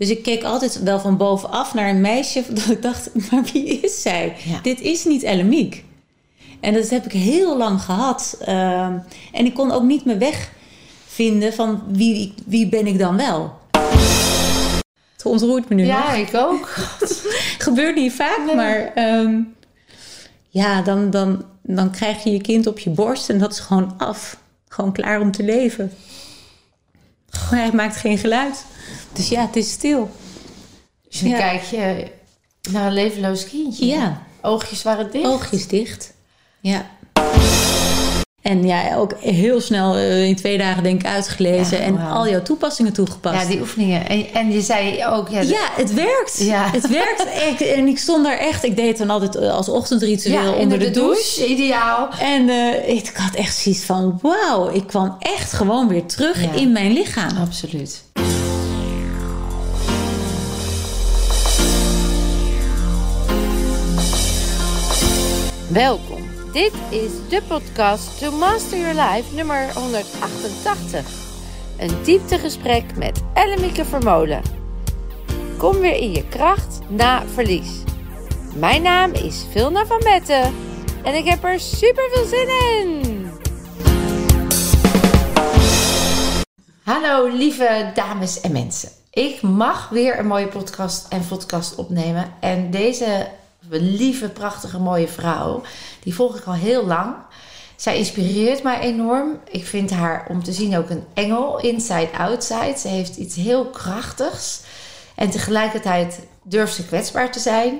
Dus ik keek altijd wel van bovenaf naar een meisje. Dat ik dacht, maar wie is zij? Ja. Dit is niet Ellemieke. En dat heb ik heel lang gehad. En ik kon ook niet mijn weg vinden van wie ben ik dan wel. Het ontroert me nu nog. Ja, ik ook. Gebeurt niet vaak, maar... Dan krijg je je kind op je borst en dat is gewoon af. Gewoon klaar om te leven. Maar hij maakt geen geluid. Dus ja, het is stil. Dus dan kijk je naar een levenloos kindje. Ja. Oogjes waren dicht. Oogjes dicht. Ja. En ja, ook heel snel in 2 dagen denk ik uitgelezen. Ja, en al jouw toepassingen toegepast. Ja, die oefeningen. En je zei ook... Ja, het werkt. Ja. Het werkt. En ik stond daar echt... Ik deed het dan altijd als ochtendritueel onder de douche. Ideaal. En ik had echt zoiets van... Wauw, ik kwam echt gewoon weer terug in mijn lichaam. Absoluut. Welkom. Dit is de podcast To Master Your Life nummer 188. Een dieptegesprek met Ellemieke Vermolen. Kom weer in je kracht na verlies. Mijn naam is Vilna van Betten en ik heb er super veel zin in. Hallo lieve dames en mensen. Ik mag weer een mooie podcast opnemen en deze... Een lieve, prachtige, mooie vrouw. Die volg ik al heel lang. Zij inspireert mij enorm. Ik vind haar om te zien ook een engel. Inside, outside. Ze heeft iets heel krachtigs. En tegelijkertijd durft ze kwetsbaar te zijn.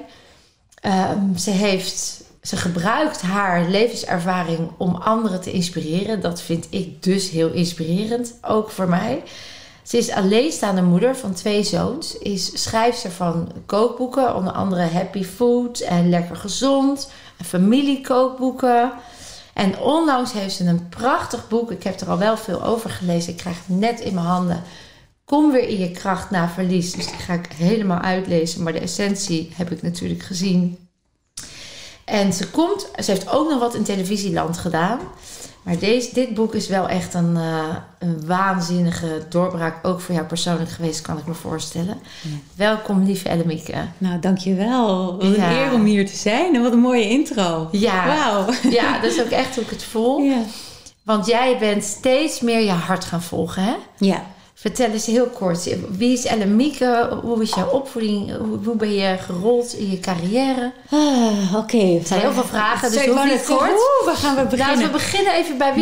Ze gebruikt haar levenservaring om anderen te inspireren. Dat vind ik dus heel inspirerend. Ook voor mij. Ze is alleenstaande moeder van 2 zoons. Is schrijfster van kookboeken. Onder andere Happy Food en Lekker Gezond. Familiekookboeken. En onlangs heeft ze een prachtig boek. Ik heb er al wel veel over gelezen. Ik krijg het net in mijn handen. Kom weer in je kracht na verlies. Dus die ga ik helemaal uitlezen. Maar de essentie heb ik natuurlijk gezien. En ze heeft ook nog wat in televisieland gedaan. Maar dit boek is wel echt een waanzinnige doorbraak. Ook voor jou persoonlijk geweest, kan ik me voorstellen. Ja. Welkom, lieve Ellemieke. Nou, dankjewel. Wat een eer om hier te zijn. En wat een mooie intro. Ja, wow. Ja, dat is ook echt hoe ik het voel. Ja. Want jij bent steeds meer je hart gaan volgen, hè? Ja. Vertel eens heel kort. Wie is Ellemieke? Hoe is jouw opvoeding? Hoe ben je gerold in je carrière? Oké. Er zijn heel veel vragen, dus hoe het kort? Waar gaan we beginnen? Nou, we beginnen even bij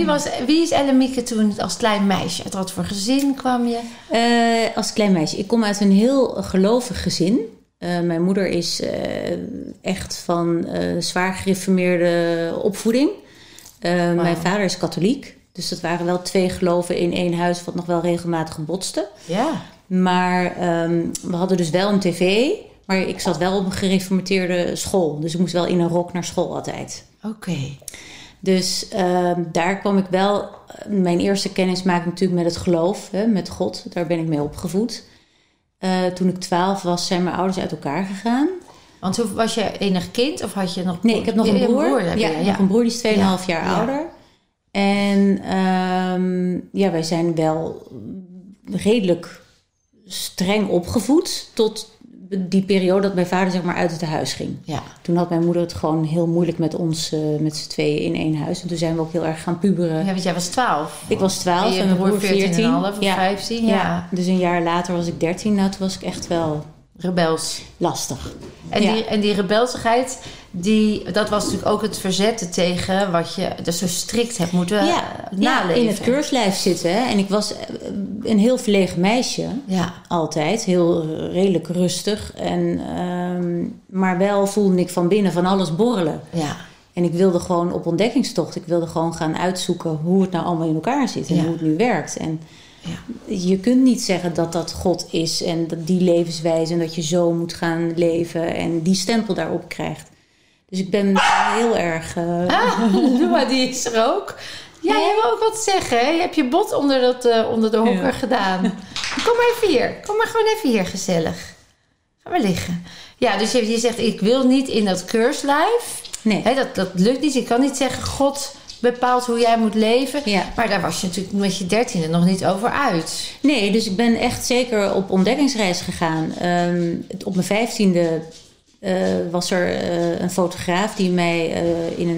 wie is Ellemieke toen als klein meisje? Uit wat voor gezin kwam je? Als klein meisje. Ik kom uit een heel gelovig gezin. Mijn moeder is echt van zwaar gereformeerde opvoeding. Wow. Mijn vader is katholiek. Dus dat waren wel 2 geloven in 1 huis... wat nog wel regelmatig botste. Ja. Maar we hadden dus wel een tv... maar ik zat wel op een gereformeerde school. Dus ik moest wel in een rok naar school altijd. Oké. Dus daar kwam ik wel... Mijn eerste kennismaking natuurlijk met het geloof. Hè, met God. Daar ben ik mee opgevoed. Toen ik 12 was zijn mijn ouders uit elkaar gegaan. Want was je enig kind? Of had je nog... Nee, ik heb nog een broer. Nog een broer die is 2,5 jaar ouder. En wij zijn wel redelijk streng opgevoed tot die periode dat mijn vader zeg maar uit het huis ging. Ja. Toen had mijn moeder het gewoon heel moeilijk met ons, met z'n tweeën in 1 huis. En toen zijn we ook heel erg gaan puberen. Ja, want jij was 12. Ik was 12 en mijn broer 14,5 of 15. Ja. Dus een jaar later was ik 13. Nou, toen was ik echt wel... Rebels. Lastig. En die rebelsigheid, dat was natuurlijk ook het verzetten tegen wat je dus zo strikt hebt moeten naleven. Ja, in het keurslijf zitten. Hè? En ik was een heel verlegen meisje. Ja. Altijd. Heel redelijk rustig. En, maar wel voelde ik van binnen van alles borrelen. Ja. En ik wilde gewoon op ontdekkingstocht. Ik wilde gewoon gaan uitzoeken hoe het nou allemaal in elkaar zit. En hoe het nu werkt. En... Ja. Je kunt niet zeggen dat dat God is en dat die levenswijze en dat je zo moet gaan leven en die stempel daarop krijgt. Dus ik ben heel erg... maar die is er ook. Ja, jij wil ook wat zeggen. Hè? Je hebt je bot onder de hokker gedaan. Kom maar even hier. Kom maar gewoon even hier, gezellig. Ga maar liggen. Ja, dus je zegt, ik wil niet in dat keurslijf. Nee. Hè, dat lukt niet. Ik kan niet zeggen, God... bepaalt hoe jij moet leven. Ja. Maar daar was je natuurlijk met je 13e nog niet over uit. Nee, dus ik ben echt zeker op ontdekkingsreis gegaan. Op mijn 15e was er een fotograaf die mij in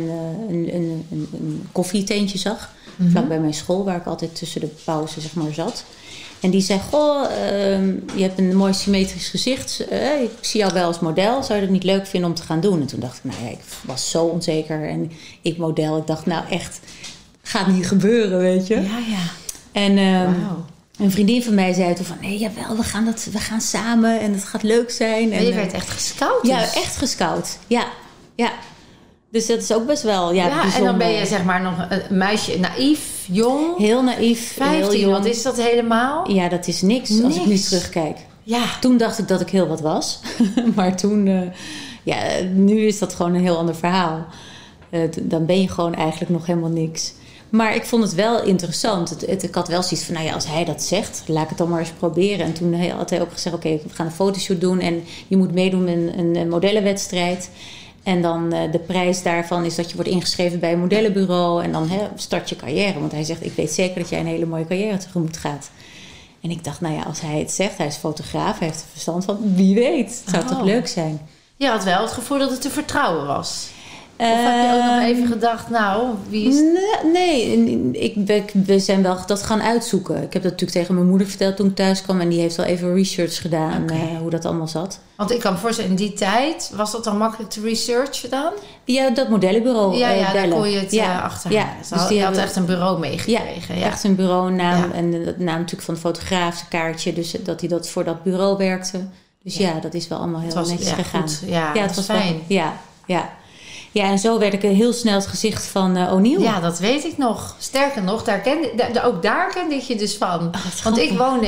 een koffietentje zag. Mm-hmm. Vlak bij mijn school, waar ik altijd tussen de pauzen zeg maar, zat. En die zei, goh, je hebt een mooi symmetrisch gezicht. Ik zie jou wel als model. Zou je dat niet leuk vinden om te gaan doen? En toen dacht ik, nou ja, ik was zo onzeker. En ik model, ik dacht, nou echt, gaat niet gebeuren, weet je. Ja, ja. En wow. Een vriendin van mij zei toen van, nee, jawel, we gaan samen en het gaat leuk zijn. En je werd echt gescout. Dus. Ja, echt gescout. Ja, ja. Dus dat is ook best wel bijzonder. En dan ben je zeg maar nog een meisje, naïef, jong. Heel naïef, 15, heel jong. Wat is dat helemaal? Ja, dat is niks als ik nu terugkijk. Ja. Toen dacht ik dat ik heel wat was. Maar toen, nu is dat gewoon een heel ander verhaal. Dan ben je gewoon eigenlijk nog helemaal niks. Maar ik vond het wel interessant. Ik had wel zoiets van, nou ja, als hij dat zegt, laat ik het dan maar eens proberen. En toen had hij ook gezegd, oké, we gaan een fotoshoot doen. En je moet meedoen in een modellenwedstrijd. En dan de prijs daarvan is dat je wordt ingeschreven bij een modellenbureau. En dan start je carrière. Want hij zegt, ik weet zeker dat jij een hele mooie carrière tegemoet gaat. En ik dacht, nou ja, als hij het zegt, hij is fotograaf. Hij heeft er verstand van, wie weet. Het zou toch leuk zijn. Je had wel het gevoel dat het te vertrouwen was. Of heb je ook nog even gedacht, nou, wie is... We zijn wel dat gaan uitzoeken. Ik heb dat natuurlijk tegen mijn moeder verteld toen ik thuis kwam. En die heeft wel even research gedaan, hoe dat allemaal zat. Want ik kan me voorstellen, in die tijd, was dat dan makkelijk te researchen dan? Ja, dat modellenbureau. Ja, daar kon je het achterhalen. Ja, dus die had echt een bureau meegekregen. Ja, echt een bureaunaam. Ja. En de naam natuurlijk van de fotograaf, kaartje. Dus dat hij dat voor dat bureau werkte. Dus ja dat is wel allemaal heel netjes gegaan. Goed. Ja, het was fijn. Wel, ja. Ja, en zo werd ik heel snel het gezicht van O'Neill. Ja, dat weet ik nog. Sterker nog, ook daar kende ik je dus van. Want ik woonde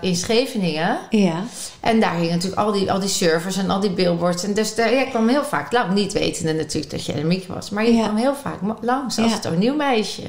in Scheveningen. Ja. En daar hingen natuurlijk al die servers en al die billboards. En dus ik kwam heel vaak langs. Niet wetende natuurlijk dat je Ellemieke was. Maar je kwam heel vaak langs als het O'Neill meisje.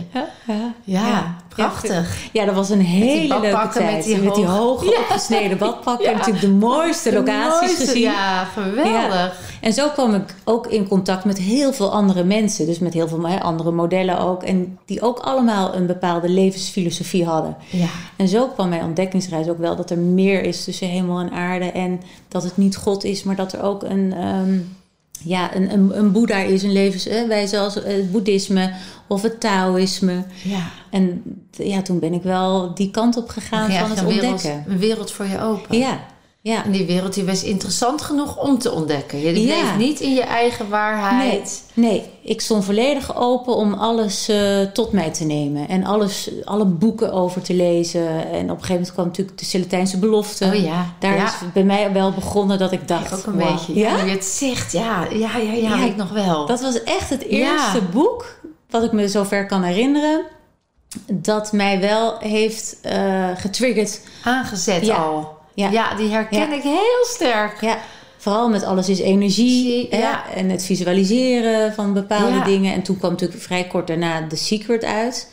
Ja, prachtig. Ja, dat was een hele leuke tijd. Met die hoge opgesneden badpakken. Ja. En natuurlijk de mooiste locaties gezien. Ja, geweldig. Ja. En zo kwam ik ook in contact met heel veel andere mensen. Dus met heel veel andere modellen ook. En die ook allemaal een bepaalde levensfilosofie hadden. Ja. En zo kwam mijn ontdekkingsreis ook wel dat er meer is tussen hemel en aarde. En dat het niet God is, maar dat er ook een boeddha is. Een levenswijze als het boeddhisme of het taoïsme. Ja. En toen ben ik wel die kant op gegaan van het ontdekken. Een wereld voor je open. Ja. Ja. En die wereld die was interessant genoeg om te ontdekken. Je leeft niet in je eigen waarheid. Nee, ik stond volledig open om alles tot mij te nemen. En alle boeken over te lezen. En op een gegeven moment kwam natuurlijk de Celestijnse Belofte. Oh ja. Daar is bij mij wel begonnen dat ik dacht... ook een beetje. Ja? En je het zegt, ja, weet ik nog wel. Dat was echt het eerste boek wat ik me zover kan herinneren... dat mij wel heeft getriggerd. Aangezet al. Ja, die herken ik heel sterk. Ja, vooral met alles is energie. En het visualiseren van bepaalde dingen. En toen kwam natuurlijk vrij kort daarna The Secret uit.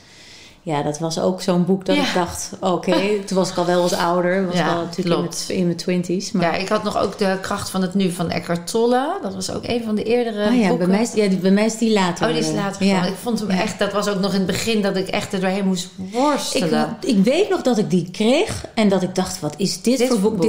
Ja, dat was ook zo'n boek dat ik dacht... oké, toen was ik al wel wat ouder. Was wel natuurlijk in mijn 20's. Maar... ja, ik had nog ook De Kracht van het Nu van Eckhart Tolle. Dat was ook een van de eerdere boeken. Bij mij is die later. Oh, die is later gekomen. Ik vond hem echt... dat was ook nog in het begin dat ik echt er doorheen moest worstelen. Ik weet nog dat ik die kreeg. En dat ik dacht, wat is dit voor boek?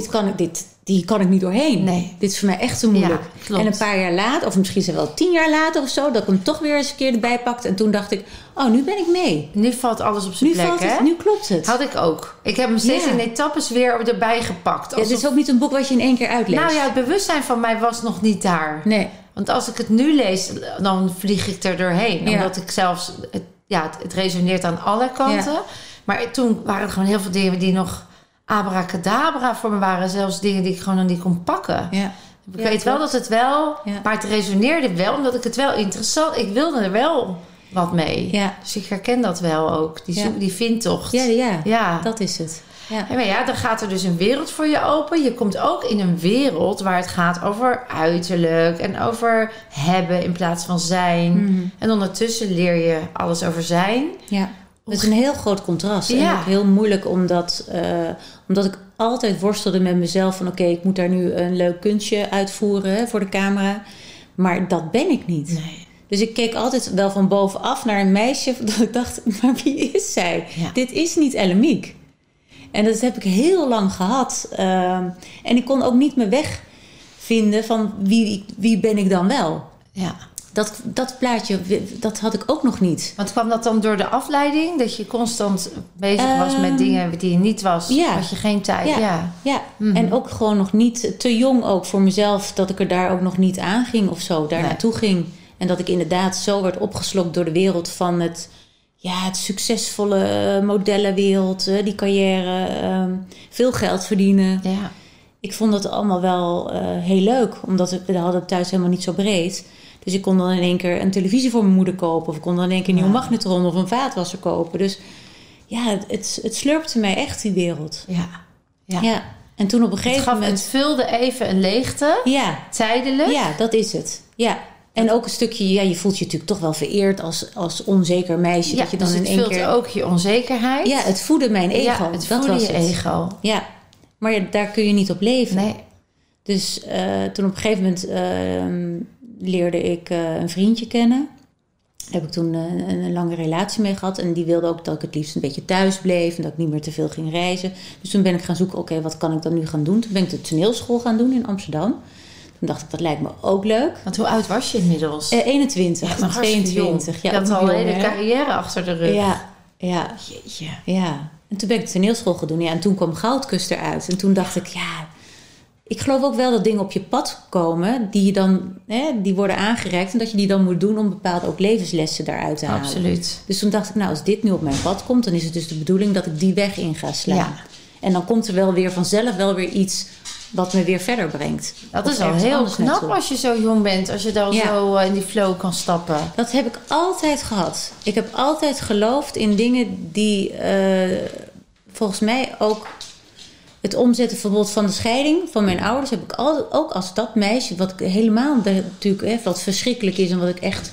Die kan ik niet doorheen. Nee. Dit is voor mij echt te moeilijk. Ja, en een paar jaar later, of misschien zijn wel 10 jaar later of zo... dat ik hem toch weer eens een keer erbij pakte. En toen dacht ik, oh, nu ben ik mee. Nu valt alles op zijn plek, hè? Nu klopt het. Had ik ook. Ik heb hem steeds in etappes weer erbij gepakt. Alsof... ja, dit is ook niet een boek wat je in één keer uitleest. Nou ja, het bewustzijn van mij was nog niet daar. Nee. Want als ik het nu lees, dan vlieg ik er doorheen. Omdat ik zelfs... Het resoneert aan alle kanten. Ja. Maar toen waren er gewoon heel veel dingen die nog... abracadabra voor me waren, zelfs dingen die ik gewoon nog niet kon pakken. Ja. Ik weet wel dat het wel... ja. Maar het resoneerde wel, omdat ik het wel interessant... ik wilde er wel wat mee. Ja. Dus ik herken dat wel ook. Die vindtocht. Ja, dat is het. Ja. Maar dan gaat er dus een wereld voor je open. Je komt ook in een wereld waar het gaat over uiterlijk... en over hebben in plaats van zijn. Mm-hmm. En ondertussen leer je alles over zijn... ja. Het is een heel groot contrast. Ja. En ook heel moeilijk omdat ik altijd worstelde met mezelf. Van oké, ik moet daar nu een leuk kunstje uitvoeren voor de camera. Maar dat ben ik niet. Nee. Dus ik keek altijd wel van bovenaf naar een meisje. Dat ik dacht, maar wie is zij? Ja. Dit is niet Ellemieke. En dat heb ik heel lang gehad. En ik kon ook niet mijn weg vinden van wie ben ik dan wel. Ja. Dat plaatje, dat had ik ook nog niet. Want kwam dat dan door de afleiding? Dat je constant bezig was met dingen die je niet was? Ja. Had je geen tijd? Ja. Mm-hmm. En ook gewoon nog niet te jong ook voor mezelf. Dat ik er daar ook nog niet aan ging of zo. Daar naartoe ging. En dat ik inderdaad zo werd opgeslokt door de wereld van het succesvolle modellenwereld. Die carrière. Veel geld verdienen. Ja. Ik vond dat allemaal wel heel leuk. Omdat we hadden thuis helemaal niet zo breed. Dus ik kon dan in één keer een televisie voor mijn moeder kopen. Of ik kon dan in één keer een nieuwe magnetron of een vaatwasser kopen. Dus ja, het slurpte mij echt, die wereld. Ja. En toen op een gegeven moment... Het vulde even een leegte. Ja. Tijdelijk. Ja, dat is het. Ja. En ook een stukje, je voelt je natuurlijk toch wel vereerd als onzeker meisje. Ja, dat je dan dus in één keer... het vulde ook je onzekerheid. Ja, het voedde mijn ego. Ja, het voedde ego. Ja, maar daar kun je niet op leven. Nee. Dus toen op een gegeven moment... leerde ik een vriendje kennen. Daar heb ik toen een lange relatie mee gehad. En die wilde ook dat ik het liefst een beetje thuis bleef. En dat ik niet meer te veel ging reizen. Dus toen ben ik gaan zoeken, oké, wat kan ik dan nu gaan doen? Toen ben ik de toneelschool gaan doen in Amsterdam. Toen dacht ik, dat lijkt me ook leuk. Want hoe oud was je inmiddels? 21, ja, 22. Ja, je had al een hele carrière achter de rug. Ja. Jeetje. Ja. En toen ben ik de toneelschool gaan doen. Ja, en toen kwam Goudkust eruit. En toen dacht ik, ik geloof ook wel dat dingen op je pad komen... die worden aangereikt... en dat je die dan moet doen om bepaalde ook levenslessen daaruit te halen. Absoluut. Dus toen dacht ik, als dit nu op mijn pad komt... dan is het dus de bedoeling dat ik die weg in ga slaan. Ja. En dan komt er wel weer vanzelf wel weer iets... wat me weer verder brengt. Dat is al heel knap als je zo jong bent... als je dan zo in die flow kan stappen. Dat heb ik altijd gehad. Ik heb altijd geloofd in dingen die volgens mij ook... Het omzetten bijvoorbeeld van de scheiding van mijn ouders... heb ik altijd, ook als dat meisje... wat ik helemaal natuurlijk... wat verschrikkelijk is en wat ik echt...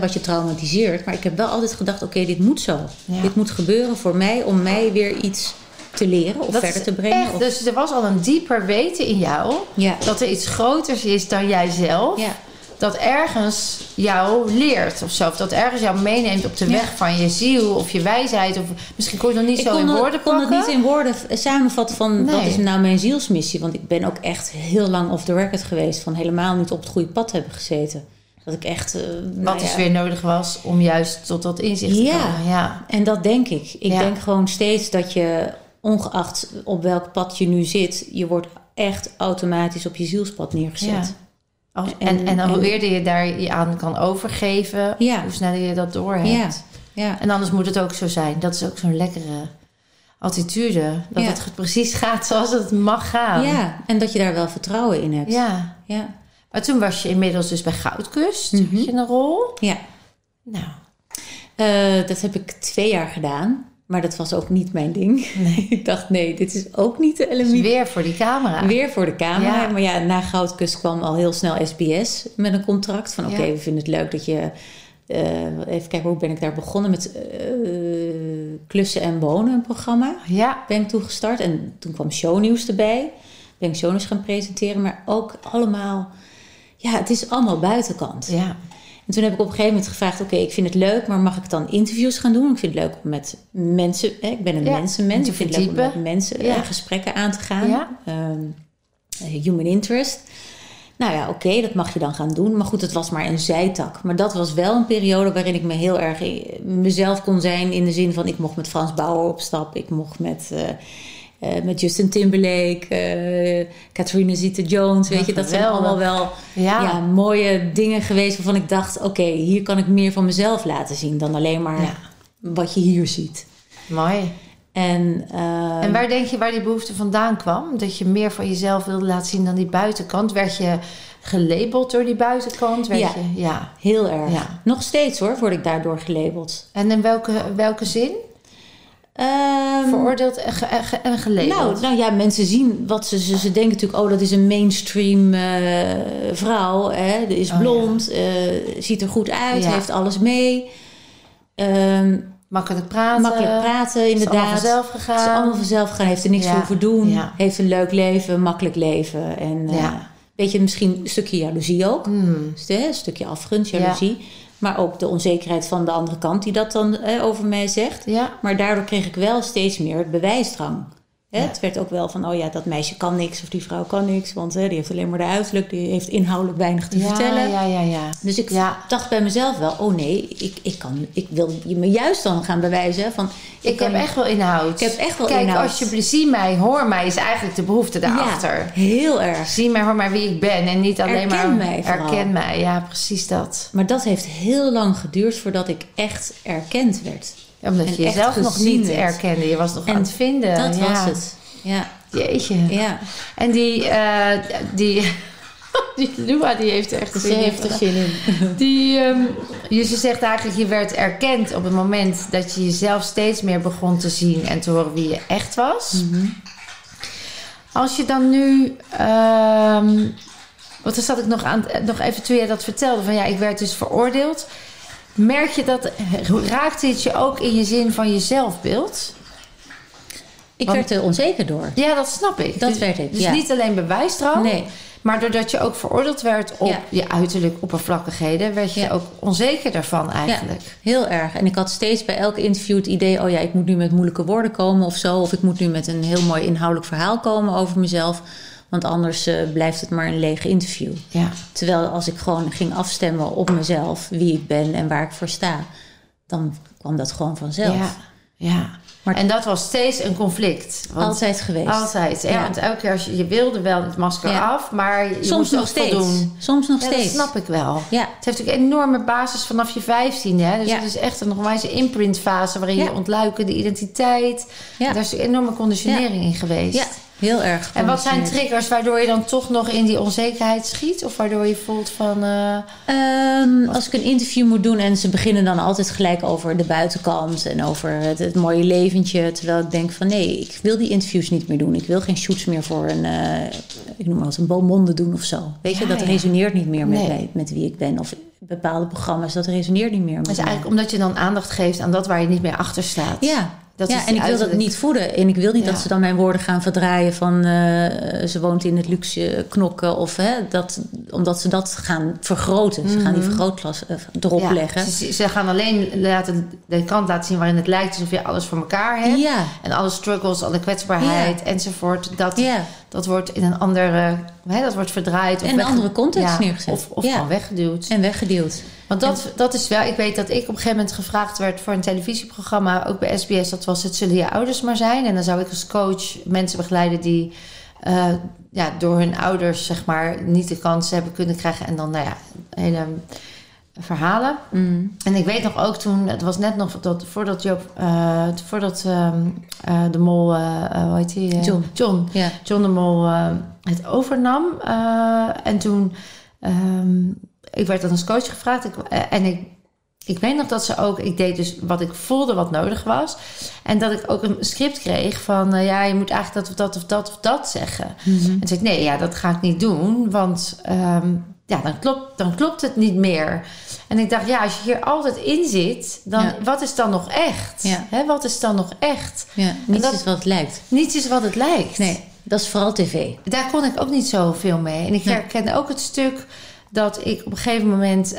wat je traumatiseert. Maar ik heb wel altijd gedacht... oké, dit moet zo. Ja. Dit moet gebeuren voor mij... om mij weer iets te leren of dat verder te brengen. Echt, dus er was al een dieper weten in jou... Ja. Dat er iets groters is dan jijzelf... Ja. Dat ergens jou leert of zo. Of dat ergens jou meeneemt op de weg van je ziel of je wijsheid. Of misschien kon je het nog niet zo in woorden pakken. Ik kon het niet in woorden samenvatten van wat is nou mijn zielsmissie. Want ik ben ook echt heel lang off the record geweest. Van helemaal niet op het goede pad hebben gezeten. Dat ik echt... wat weer nodig was om juist tot dat inzicht te komen. Ja, en dat denk ik. Ik denk gewoon steeds dat je ongeacht op welk pad je nu zit... je wordt echt automatisch op je zielspad neergezet. Ja. En hoe eerder je daar je aan kan overgeven... hoe sneller je dat doorhebt. Ja. En anders moet het ook zo zijn. Dat is ook zo'n lekkere attitude. Dat het precies gaat zoals het mag gaan. Ja, en dat je daar wel vertrouwen in hebt. Ja. Maar toen was je inmiddels dus bij Goudkust. Mm-hmm. Had je een rol? Ja. Nou. Dat heb ik 2 jaar gedaan. Maar dat was ook niet mijn ding. Nee. Ik dacht, dit is ook niet de Ellemieke. Dus weer voor die camera. Ja. Maar na Goudkust kwam al heel snel SBS met een contract. Van oké, we vinden het leuk dat je... even kijken, hoe ben ik daar begonnen? Met Klussen en Wonen, een programma. Ja. Ben ik toegestart. En toen kwam Shownieuws erbij. Ben ik Shownieuws gaan presenteren. Maar ook allemaal... Ja, het is allemaal buitenkant. Ja. En toen heb ik op een gegeven moment gevraagd... oké, ik vind het leuk, maar mag ik dan interviews gaan doen? Ik vind het leuk om met mensen... ik ben een mensenmens. Ik vind het leuk om met mensen gesprekken aan te gaan. Ja. Human interest. Nou ja, oké, dat mag je dan gaan doen. Maar goed, het was maar een zijtak. Maar dat was wel een periode waarin ik me heel erg mezelf kon zijn... in de zin van, ik mocht met Frans Bauer op stap. Ik mocht met Justin Timberlake, Catherine Zeta-Jones, weet je, dat zijn allemaal wel mooie dingen geweest waarvan ik dacht, oké, hier kan ik meer van mezelf laten zien dan alleen maar wat je hier ziet. Mooi. En waar denk je waar die behoefte vandaan kwam? Dat je meer van jezelf wilde laten zien dan die buitenkant? Werd je gelabeld door die buitenkant? Heel erg. Ja. Nog steeds hoor, word ik daardoor gelabeld. En in welke zin? Veroordeeld en gelabeld. Nou, mensen zien wat ze denken natuurlijk... dat is een mainstream vrouw. Hè? Die is blond, ziet er goed uit, heeft alles mee. Makkelijk praten, inderdaad. Is allemaal vanzelf gegaan, heeft er niks voor hoeven doen. Heeft een leuk leven, makkelijk leven. En, Weet je, misschien een stukje jaloezie ook. Een stukje afgunst, jaloezie. Ja. Maar ook de onzekerheid van de andere kant die dat dan over mij zegt. Ja. Maar daardoor kreeg ik wel steeds meer het bewijsdrang. Ja. Het werd ook wel van, oh ja, dat meisje kan niks of die vrouw kan niks. Want die heeft alleen maar de uiterlijk, die heeft inhoudelijk weinig te vertellen. Ja. Dus ik dacht bij mezelf wel, oh nee, ik wil me juist dan gaan bewijzen. Van, ik heb echt wel inhoud. Kijk, alsjeblieft, zie mij, hoor mij is eigenlijk de behoefte daarachter. Ja, heel erg. Zie mij, hoor mij wie ik ben en niet alleen maar... Herken mij, ja, precies dat. Maar dat heeft heel lang geduurd voordat ik echt erkend werd. Ja, omdat je jezelf nog niet erkende. Je was nog aan het vinden. Dat was het. Ja. Jeetje. Ja. En die Lua, die heeft er echt zin in. Dus je zegt eigenlijk, je werd erkend op het moment dat je jezelf steeds meer begon te zien en te horen wie je echt was. Mm-hmm. Als je dan nu... want dan zat ik nog even toen jij dat vertelde. Van ja, ik werd dus veroordeeld. Merk je dat, raakte het je ook in je zin van je zelfbeeld? Ik werd er onzeker door. Ja, dat snap ik. Dus niet alleen bewijsdrang, nee. Maar doordat je ook veroordeeld werd op je uiterlijk oppervlakkigheden, werd je ook onzeker daarvan eigenlijk. Ja, heel erg. En ik had steeds bij elk interview het idee, oh ja, ik moet nu met moeilijke woorden komen of zo. Of ik moet nu met een heel mooi inhoudelijk verhaal komen over mezelf. Want anders blijft het maar een leeg interview. Ja. Terwijl als ik gewoon ging afstemmen op mezelf, wie ik ben en waar ik voor sta, dan kwam dat gewoon vanzelf. Ja. Maar en dat was steeds een conflict. Altijd geweest. Altijd. Ja. Want elke keer als je wilde wel het masker af, maar je soms moest nog steeds voldoen. Soms nog steeds. Dat snap ik wel. Ja. Het heeft ook een enorme basis vanaf je 15e. Hè? Dus het is echt een onwijze imprintfase waarin je ontluiken de identiteit. Ja. Daar is een enorme conditionering in geweest. Ja. Heel erg. En wat zijn triggers waardoor je dan toch nog in die onzekerheid schiet? Of waardoor je voelt van... als ik een interview moet doen en ze beginnen dan altijd gelijk over de buitenkant en over het mooie leventje. Terwijl ik denk van nee, ik wil die interviews niet meer doen. Ik wil geen shoots meer voor een, ik noem maar wat, een Beaumonde doen of zo. Weet je, dat resoneert niet meer met wie ik ben. Of bepaalde programma's, dat resoneert niet meer met mij. Dat is eigenlijk omdat je dan aandacht geeft aan dat waar je niet meer achter staat. Ja. En ik wil dat niet voeden. En ik wil niet dat ze dan mijn woorden gaan verdraaien van... ze woont in het luxe knokken. Of, omdat ze dat gaan vergroten. Ze gaan die vergrootglas erop leggen. Ze gaan alleen de kant laten zien waarin het lijkt alsof je alles voor elkaar hebt. Ja. En alle struggles, alle kwetsbaarheid enzovoort. Dat wordt in een andere... dat wordt verdraaid. Of in een andere context neergezet. Of gewoon weggeduwd. En weggeduwd. Want dat is wel... Ik weet dat ik op een gegeven moment gevraagd werd voor een televisieprogramma. Ook bij SBS. Dat was het Zullen Je Ouders Maar Zijn. En dan zou ik als coach mensen begeleiden die... door hun ouders, zeg maar, niet de kans hebben kunnen krijgen. En dan, hele verhalen. Mm. En ik weet nog ook toen... Het was net nog voordat de Mol... hoe heet die? John. Yeah. John de Mol het overnam. En toen... ik werd dan als coach gevraagd. Ik weet nog dat ze ook... Ik deed dus wat ik voelde wat nodig was. En dat ik ook een script kreeg van... je moet eigenlijk dat of dat zeggen. Mm-hmm. En toen zei ik, nee, dat ga ik niet doen. Want dan klopt het niet meer. En ik dacht, als je hier altijd in zit... dan wat is dan nog echt? Ja. Wat is dan nog echt? Ja, niets is wat het lijkt. Niets is wat het lijkt. Nee, dat is vooral tv. Daar kon ik ook niet zoveel mee. En ik herkende ook het stuk... dat ik op een gegeven moment...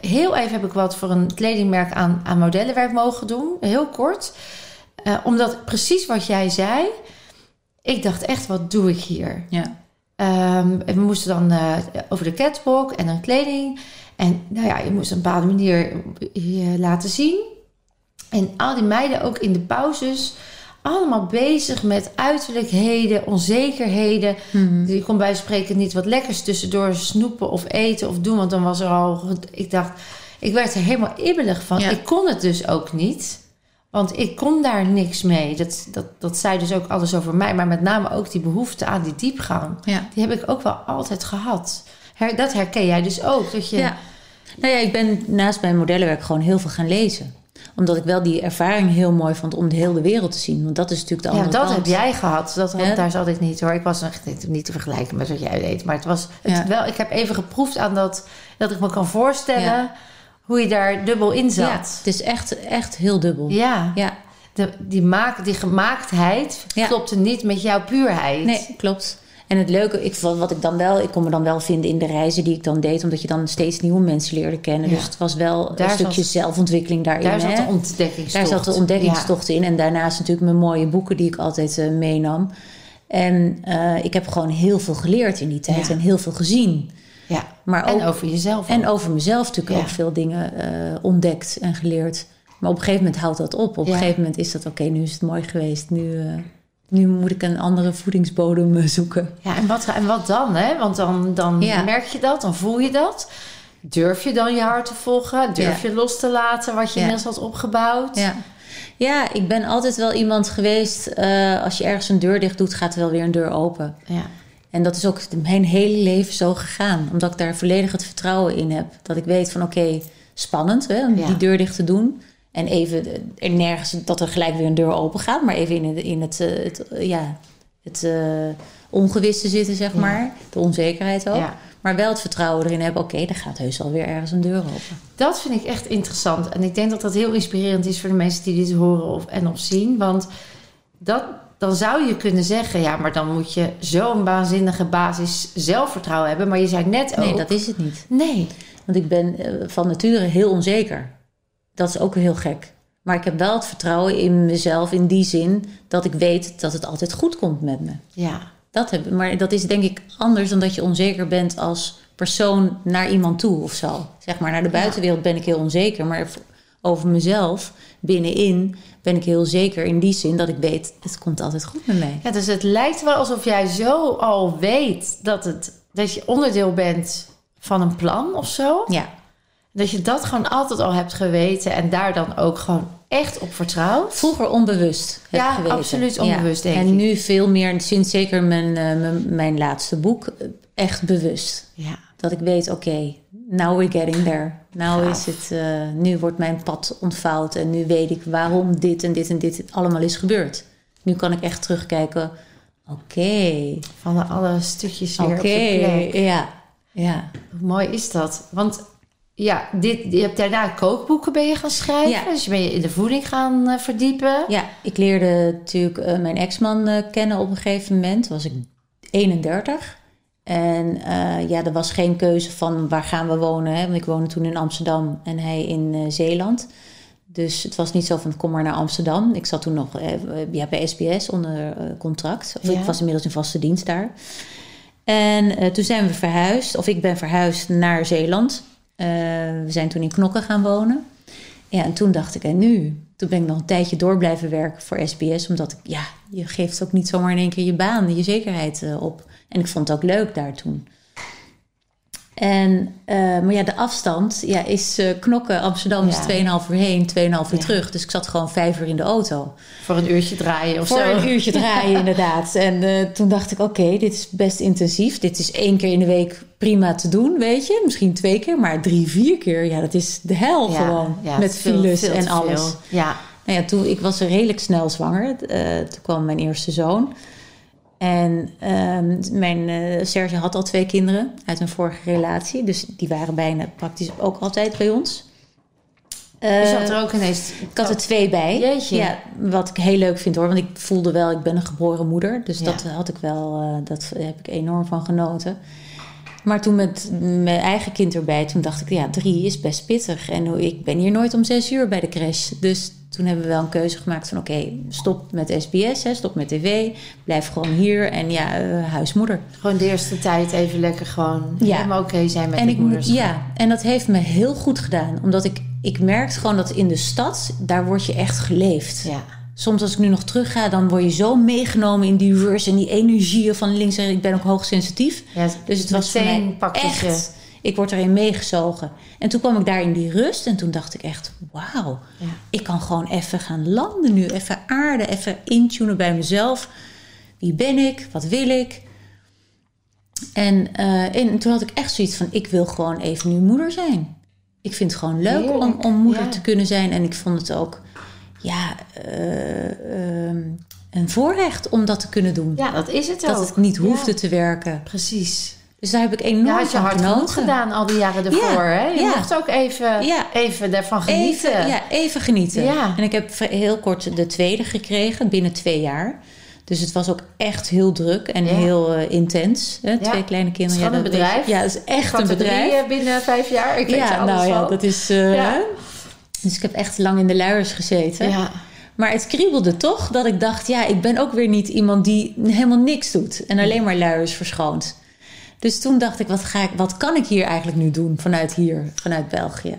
heel even heb ik wat voor een kledingmerk aan modellenwerk mogen doen. Heel kort. Omdat precies wat jij zei... ik dacht echt, wat doe ik hier? Ja. We moesten dan over de catwalk en dan kleding. En je moest op een bepaalde manier je laten zien. En al die meiden ook in de pauzes... allemaal bezig met uiterlijkheden, onzekerheden. Mm-hmm. Je kon bij spreken niet wat lekkers tussendoor snoepen of eten of doen. Want dan was er al... Ik dacht, ik werd er helemaal ibbelig van. Ja. Ik kon het dus ook niet. Want ik kon daar niks mee. Dat zei dus ook alles over mij. Maar met name ook die behoefte aan die diepgang. Ja. Die heb ik ook wel altijd gehad. Dat herken jij dus ook. Dat je... Ja. Ik ben naast mijn modellenwerk gewoon heel veel gaan lezen. Omdat ik wel die ervaring heel mooi vond om de hele wereld te zien. Want dat is natuurlijk de andere kant. Ja, dat heb jij gehad. Daar zat ik niet hoor. Ik was echt niet te vergelijken met wat jij deed. Maar het was wel... Ik heb even geproefd aan dat ik me kan voorstellen... hoe je daar dubbel in zat. Ja, het is echt heel dubbel. Ja. Die gemaaktheid klopte niet met jouw puurheid. Nee, klopt. En het leuke, ik kon me dan wel vinden in de reizen die ik dan deed, omdat je dan steeds nieuwe mensen leerde kennen. Ja. Dus het was wel daar een stukje zelfontwikkeling daarin. Daar zat de ontdekkingstocht in. En daarnaast natuurlijk mijn mooie boeken die ik altijd meenam. En ik heb gewoon heel veel geleerd in die tijd en heel veel gezien. Ja. Maar ook, en over jezelf. En over mezelf natuurlijk ook veel dingen ontdekt en geleerd. Maar op een gegeven moment houdt dat op. Op een gegeven moment is dat oké, nu is het mooi geweest. Nu moet ik een andere voedingsbodem zoeken. Ja, en wat dan? Hè? Want dan merk je dat, dan voel je dat. Durf je dan je hart te volgen? Durf je los te laten wat je inmiddels had opgebouwd? Ja. Ja, ik ben altijd wel iemand geweest. Als je ergens een deur dicht doet, gaat er wel weer een deur open. Ja. En dat is ook mijn hele leven zo gegaan. Omdat ik daar volledig het vertrouwen in heb. Dat ik weet van oké, spannend hè, om die deur dicht te doen. En even nergens dat er gelijk weer een deur open gaat. Maar even in het ongewisse zitten, zeg maar. De onzekerheid ook. Ja. Maar wel het vertrouwen erin hebben. Oké, dan gaat heus alweer ergens een deur open. Dat vind ik echt interessant. En ik denk dat dat heel inspirerend is voor de mensen die dit horen of zien. Want dan zou je kunnen zeggen, ja, maar dan moet je zo'n waanzinnige basis zelfvertrouwen hebben. Maar je zei net ook... Nee, dat is het niet. Nee. Want ik ben van nature heel onzeker. Dat is ook heel gek. Maar ik heb wel het vertrouwen in mezelf in die zin dat ik weet dat het altijd goed komt met me. Ja. Maar dat is denk ik anders dan dat je onzeker bent als persoon naar iemand toe of zo. Zeg maar, naar de buitenwereld ben ik heel onzeker. Maar over mezelf binnenin ben ik heel zeker in die zin dat ik weet, het komt altijd goed met mij. Ja, dus het lijkt wel alsof jij zo al weet dat je onderdeel bent van een plan of zo. Ja. Dat je dat gewoon altijd al hebt geweten en daar dan ook gewoon echt op vertrouwt. Vroeger onbewust heb ik geweten. Ja, absoluut onbewust denk ik. En nu veel meer, sinds zeker mijn laatste boek, echt bewust. Ja. Dat ik weet, oké, now we're getting there. Nu wordt mijn pad ontvouwd en nu weet ik waarom dit en dit en dit allemaal is gebeurd. Nu kan ik echt terugkijken, oké. Van alle stukjes weer op de plek. Ja. Hoe mooi is dat? Want... Ja, je hebt daarna kookboeken ben je gaan schrijven. Ja. Dus je ben je in de voeding gaan verdiepen. Ja, ik leerde natuurlijk mijn ex-man kennen op een gegeven moment. Was ik 31. En er was geen keuze van waar gaan we wonen. Hè? Want ik woonde toen in Amsterdam en hij in Zeeland. Dus het was niet zo van kom maar naar Amsterdam. Ik zat toen nog bij SBS onder contract. Of ik was inmiddels in vaste dienst daar. En toen zijn we verhuisd. Of ik ben verhuisd naar Zeeland. We zijn toen in Knokken gaan wonen. Ja, en toen dacht ik, en nu? Toen ben ik nog een tijdje door blijven werken voor SBS. Omdat je geeft ook niet zomaar in één keer je baan, je zekerheid op. En ik vond het ook leuk daar toen. En, de afstand is Knokken. Amsterdam is 2,5 uur heen, 2,5 uur terug. Dus ik zat gewoon 5 uur in de auto. Voor een uurtje draaien of zo. Voor een uurtje draaien, inderdaad. En toen dacht ik, oké, dit is best intensief. Dit is 1 keer in de week prima te doen, weet je. Misschien 2 keer, maar 3, 4 keer. Ja, dat is de hel gewoon. Ja, met files en alles. Veel. Ja. Nou ja, toen ik was redelijk snel zwanger. Toen kwam mijn eerste zoon. En Serge had al 2 kinderen uit een vorige relatie. Dus die waren bijna praktisch ook altijd bij ons. Dus je had er ook ineens... Ik had er 2 bij. Jeetje. Ja, wat ik heel leuk vind hoor. Want ik voelde wel, ik ben een geboren moeder. Dus dat had ik wel, dat heb ik enorm van genoten. Maar toen met mijn eigen kind erbij, toen dacht ik, 3 is best pittig. En ik ben hier nooit om 6 uur bij de crash. Dus toen hebben we wel een keuze gemaakt van oké, stop met SBS, hè, stop met tv. Blijf gewoon hier en huismoeder. Gewoon de eerste tijd even lekker gewoon helemaal oké zijn met de moederschap. Ja, en dat heeft me heel goed gedaan. Omdat ik merkte gewoon dat in de stad, daar word je echt geleefd. Ja. Soms als ik nu nog terug ga, dan word je zo meegenomen in die rush en die energieën van links. En ik ben ook hoogsensitief. Ja, dus het was voor mij echt... Ik word erin meegezogen. En toen kwam ik daar in die rust. En toen dacht ik echt, wauw. Ja. Ik kan gewoon even gaan landen nu. Even aarden, even intunen bij mezelf. Wie ben ik? Wat wil ik? En toen had ik echt zoiets van, ik wil gewoon even nu moeder zijn. Ik vind het gewoon leuk om moeder te kunnen zijn. En ik vond het ook... een voorrecht om dat te kunnen doen. Ja, dat is het ook. Dat het niet hoefde te werken. Precies. Dus daar heb ik enorm van genoten. Daar had je hard gedaan al die jaren ervoor. Ja, hè? Je mocht ook even daarvan genieten. Even genieten. Ja. En ik heb heel kort de tweede gekregen, binnen 2 jaar. Dus het was ook echt heel druk en heel intens. Hè? Twee kleine kinderen. Het is een bedrijf. Ja, het is echt een bedrijf. Binnen 5 jaar. Ik weet alles nou, dat is... Dus ik heb echt lang in de luiers gezeten. Ja. Maar het kriebelde toch dat ik dacht... ja, ik ben ook weer niet iemand die helemaal niks doet. En alleen maar luiers verschoont. Dus toen dacht ik, wat kan ik hier eigenlijk nu doen vanuit België?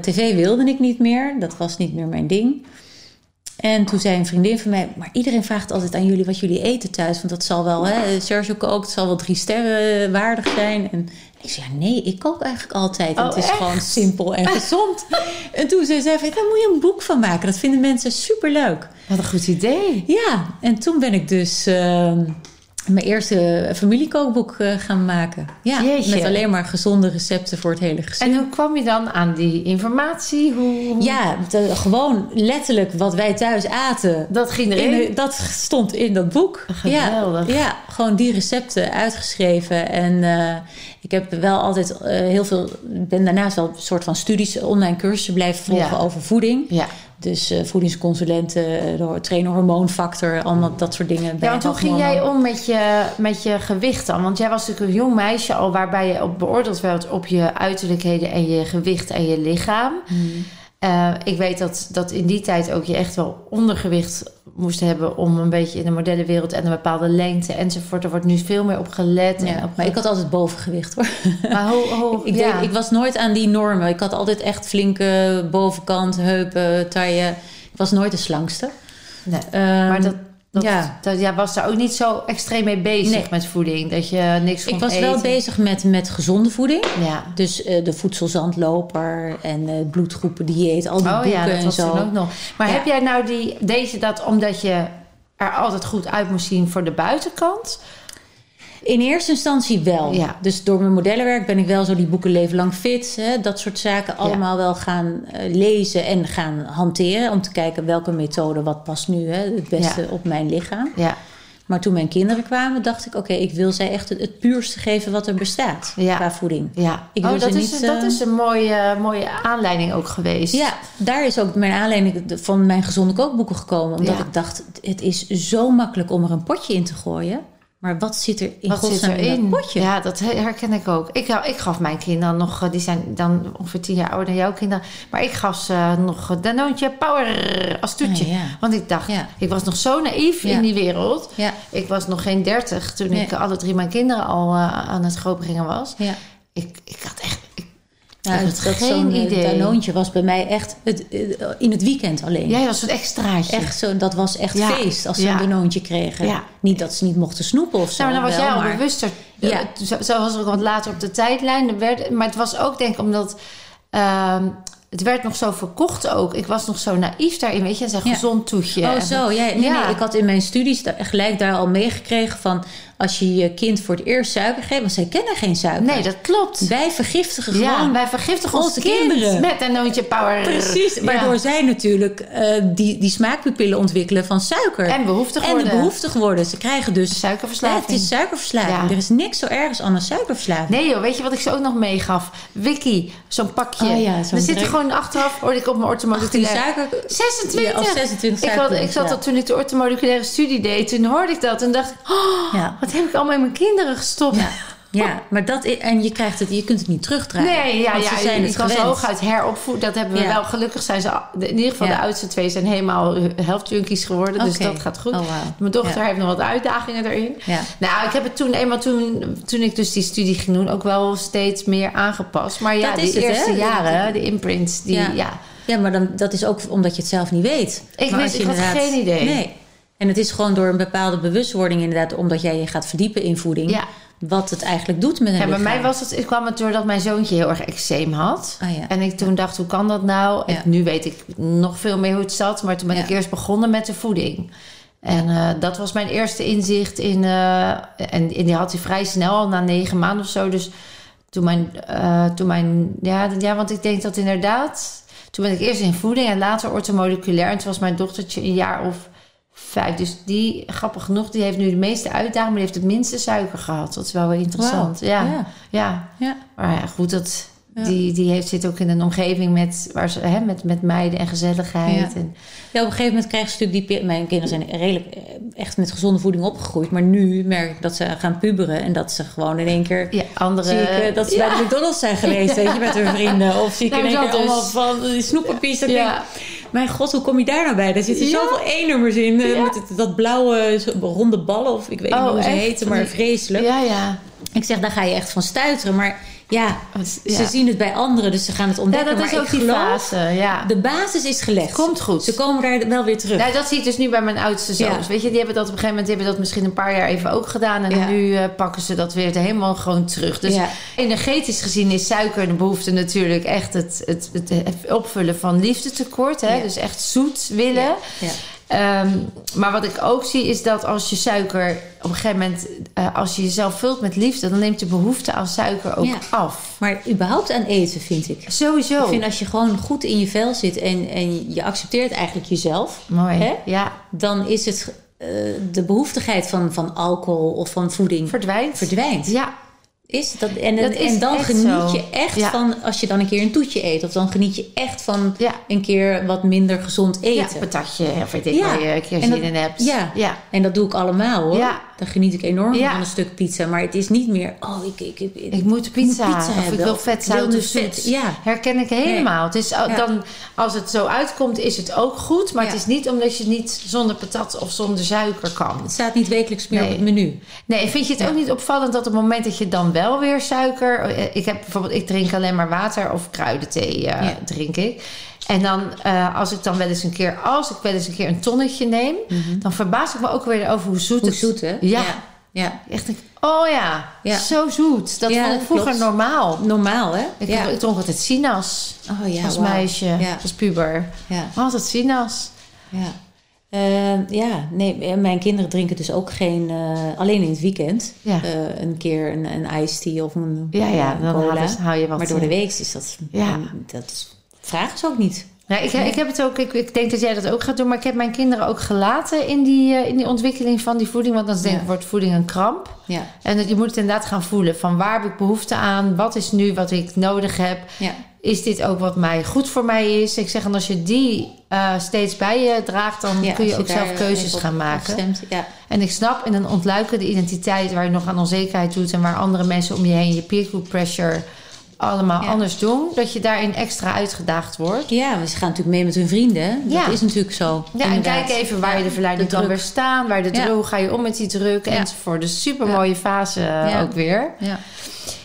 TV wilde ik niet meer. Dat was niet meer mijn ding. En toen zei een vriendin van mij... maar iedereen vraagt altijd aan jullie wat jullie eten thuis. Want dat zal wel, hè, Sergio kookt, zal wel 3 sterren waardig zijn. En ik zei, nee, ik kook eigenlijk altijd. En het is echt? Gewoon simpel en gezond. En toen zei zij, daar moet je een boek van maken. Dat vinden mensen superleuk. Wat een goed idee. Ja, en toen ben ik dus... mijn eerste familiekookboek gaan maken. Ja, jeetje. Met alleen maar gezonde recepten voor het hele gezin. En hoe kwam je dan aan die informatie? Ja, gewoon letterlijk wat wij thuis aten. Dat ging erin? Dat stond in dat boek. Geweldig. Ja, gewoon die recepten uitgeschreven. En ik heb wel altijd heel veel... Ik ben daarnaast wel een soort van studies, online cursussen blijven volgen over voeding. Ja. Dus voedingsconsulenten, trainen, hormoonfactor, allemaal dat soort dingen. Ja, want hoe ging jij om met je gewicht dan? Want jij was natuurlijk een jong meisje al waarbij je op beoordeeld werd op je uiterlijkheden en je gewicht en je lichaam. Mm. Ik weet dat in die tijd ook je echt wel ondergewicht moest hebben om een beetje in de modellenwereld en een bepaalde lengte enzovoort. Er wordt nu veel meer op gelet. Ja, maar ik had altijd bovengewicht hoor. Maar ik was nooit aan die normen. Ik had altijd echt flinke bovenkant, heupen, taille. Ik was nooit de slankste. Nee, maar dat was daar ook niet zo extreem mee bezig met voeding. Dat je niks kon eten. Ik was wel bezig met gezonde voeding. Ja. Dus de voedselzandloper en bloedgroepen dieet, al die boeken en zo. Dat was toen ook nog. Maar heb jij nou deze dat omdat je er altijd goed uit moest zien voor de buitenkant? In eerste instantie wel. Ja. Dus door mijn modellenwerk ben ik wel zo die boeken Leven Lang Fit. Hè, dat soort zaken allemaal wel gaan lezen en gaan hanteren. Om te kijken welke methode wat past nu het beste op mijn lichaam. Ja. Maar toen mijn kinderen kwamen dacht ik... oké, ik wil zij echt het puurste geven wat er bestaat qua voeding. Ja. Ik wil dat is een mooie aanleiding ook geweest. Ja, daar is ook mijn aanleiding van mijn gezonde kookboeken gekomen. Omdat ik dacht, het is zo makkelijk om er een potje in te gooien... Maar wat zit er in godsnaam in dat potje? Ja, dat herken ik ook. Ik gaf mijn kinderen nog... Die zijn dan ongeveer 10 jaar ouder dan jouw kinderen. Maar ik gaf ze nog Danoontje Power als toetje. Ja. Want ik dacht, ik was nog zo naïef in die wereld. Ja. Ik was nog geen 30 toen ik alle 3 mijn kinderen al aan het grootbrengen was. Ja. Ik had echt... geen idee. Danoontje was bij mij echt in het weekend alleen. Ja, dat was een extraatje. Echt zo, dat was echt feest als ze een Danoontje kregen. Ja. Niet dat ze niet mochten snoepen of zo. Nou, dan was jij al bewuster. Ja. Zo was er ook wat later op de tijdlijn. Maar het was ook denk ik omdat... het werd nog zo verkocht ook. Ik was nog zo naïef daarin. Weet je, het is een gezond toetje. Oh zo, ik had in mijn studies gelijk daar al meegekregen van... als je je kind voor het eerst suiker geeft... want zij kennen geen suiker. Nee, dat klopt. Wij vergiftigen gewoon onze kinderen. Met een Danoontje Power. Precies, waardoor zij natuurlijk die smaakpupillen ontwikkelen van suiker. En behoeftig worden. Ze krijgen dus... Suikerverslaving. Het is suikerverslaving. Ja. Er is niks zo ergens anders suikerverslaving. Nee joh, weet je wat ik ze ook nog meegaf? Wiki, zo'n pakje. Oh, ja, zo'n er zitten gewoon achteraf, hoorde ik op mijn orthomoleculaire... 18 suiker? 26. Ja, of 26 suiker. Ik zat dat toen ik de orthomoleculaire studie deed. Toen hoorde ik dat en dacht ik... Oh, wat heb ik allemaal in mijn kinderen gestopt? Ja, maar dat is, en je kunt het niet terugdraaien. Nee, het was hooguit heropvoed. Dat hebben we wel. Gelukkig zijn ze, in ieder geval de oudste 2 zijn helemaal helftjunkies geworden. Okay. Dus dat gaat goed. Oh, wow. Mijn dochter heeft nog wat uitdagingen erin. Ja. Nou, ik heb het toen ik dus die studie ging doen, ook wel steeds meer aangepast. Maar ja, die eerste jaren, de imprints. Ja, maar dat is ook omdat je het zelf niet weet. Ik had geen idee. Nee. En het is gewoon door een bepaalde bewustwording inderdaad... omdat jij je gaat verdiepen in voeding... wat het eigenlijk doet met een lichaam. Bij mij kwam het doordat mijn zoontje heel erg eczeem had. Oh, ja. En ik toen dacht, hoe kan dat nou? Ja. En nu weet ik nog veel meer hoe het zat... maar toen ben ik eerst begonnen met de voeding. En dat was mijn eerste inzicht in... en die had hij vrij snel al na 9 maanden of zo. Dus want ik denk dat inderdaad... toen ben ik eerst in voeding en later orthomoleculair... en toen was mijn dochtertje een jaar of... 5. Dus die, grappig genoeg, die heeft nu de meeste uitdaging... maar die heeft het minste suiker gehad. Dat is wel weer interessant. Wow. Ja. Maar goed, dat Ja. Die zit ook in een omgeving met meiden en gezelligheid. Ja. En op een gegeven moment krijgen ze natuurlijk mijn kinderen zijn redelijk echt met gezonde voeding opgegroeid. Maar nu merk ik dat ze gaan puberen. En dat ze gewoon in één keer... Ja, dat ze bij de McDonald's zijn geweest, weet je, met hun vrienden. Of zie ik in één keer allemaal van die snoeppapjes. Ja. Ja. Mijn god, hoe kom je daar nou bij? Daar zitten zoveel E-nummers in. Ja. Met dat blauwe ronde ballen. Of ik weet niet hoe ze heten, maar vreselijk. Ja, ja. Ik zeg, daar ga je echt van stuiteren. Maar... Ja, ze zien het bij anderen, dus ze gaan het ontdekken. Ja, dat is maar ook die fase. Ja. De basis is gelegd. Komt goed. Ze komen daar wel weer terug. Nou, dat zie ik dus nu bij mijn oudste zoons. Ja. Weet je, die hebben dat op een gegeven moment, die hebben dat misschien een paar jaar even ook gedaan. En nu pakken ze dat weer helemaal gewoon terug. Dus energetisch gezien is suiker en de behoefte natuurlijk echt het opvullen van liefdetekort. Hè? Ja. Dus echt zoet willen. Ja. Ja. Maar wat ik ook zie is dat als je suiker... op een gegeven moment, als je jezelf vult met liefde... dan neemt de behoefte aan suiker ook af. Maar überhaupt aan eten, vind ik. Sowieso. Ik vind als je gewoon goed in je vel zit... en je accepteert eigenlijk jezelf... Mooi. Hè? Ja. Dan is het de behoeftigheid van alcohol of van voeding... Verdwijnt. Ja. Dan geniet zo. Je echt van... als je dan een keer een toetje eet... of dan geniet je echt van een keer wat minder gezond eten. Ja, patatje of weet ik waar je een keer zin in hebt. Ja. Ja, en dat doe ik allemaal hoor. Ja. Dan geniet ik enorm van een stuk pizza. Maar het is niet meer... oh, ik moet pizza hebben. Of ik wil vet, zout of zoet. Ja. Herken ik helemaal. Nee. Het is, dan, als het zo uitkomt is het ook goed. Maar het is niet omdat je niet zonder patat of zonder suiker kan. Het staat niet wekelijks meer op het menu. Nee, vind je het ook niet opvallend dat op het moment dat je dan wel weer suiker... Ik drink alleen maar water of kruidenthee drink ik. En dan als ik wel eens een keer een tonnetje neem... Mm-hmm. dan verbaas ik me ook weer over hoe zoet, hè? Ja. Ja. Echt, zo zoet. Dat vond ik vroeger normaal. Normaal, hè? Ik dronk altijd sinaas als meisje, als puber. Ja. Altijd sinaas. Ja. Mijn kinderen drinken dus ook geen... alleen in het weekend. Ja. Een keer een iced tea of een cola. Ja, dan hou je wat. Maar door de week is dat... Ja. Dat is... Vraag ze ook niet. Ja, ik heb het ook. Ik denk dat jij dat ook gaat doen. Maar ik heb mijn kinderen ook gelaten in die ontwikkeling van die voeding. Want dan wordt voeding een kramp. Ja. En je moet het inderdaad gaan voelen. Van waar heb ik behoefte aan? Wat is nu wat ik nodig heb? Ja. Is dit ook wat mij goed voor mij is? Ik zeg, en als je die steeds bij je draagt... dan kun je ook zelf keuzes gaan maken. Afstemt, ja. En ik snap in een ontluikende identiteit... waar je nog aan onzekerheid doet... en waar andere mensen om je heen je peer group pressure... allemaal anders doen, dat je daarin extra uitgedaagd wordt. Ja, maar ze gaan natuurlijk mee met hun vrienden. Dat is natuurlijk zo. Ja, en kijk even waar je de verleiding kan weerstaan, waar de druk, hoe ga je om met die druk, enzovoort. Dus supermooie fase ook weer. Ja.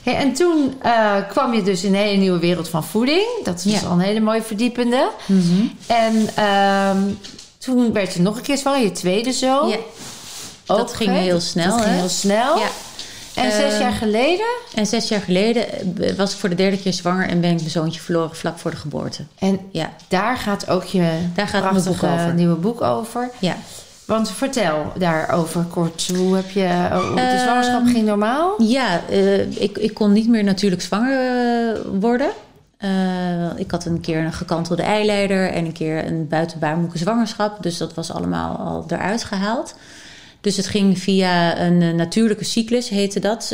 Hey, en toen kwam je dus in een hele nieuwe wereld van voeding. Dat is al een hele mooie verdiepende. Mm-hmm. En toen werd je nog een keer zwanger, je tweede zoon. Ja. Dat ging heel snel. Ja. En 6 jaar geleden? En 6 jaar geleden was ik voor de derde keer zwanger... en ben ik mijn zoontje verloren vlak voor de geboorte. En daar gaat ook daar gaat mijn boek over. Nieuwe boek over. Ja. Want vertel daarover kort. Hoe heb je... de zwangerschap ging normaal? Ja, ik kon niet meer natuurlijk zwanger worden. Ik had een keer een gekantelde eileider... en een keer een buitenbaarmoeke zwangerschap. Dus dat was allemaal al eruit gehaald. Dus het ging via een natuurlijke cyclus, heette dat.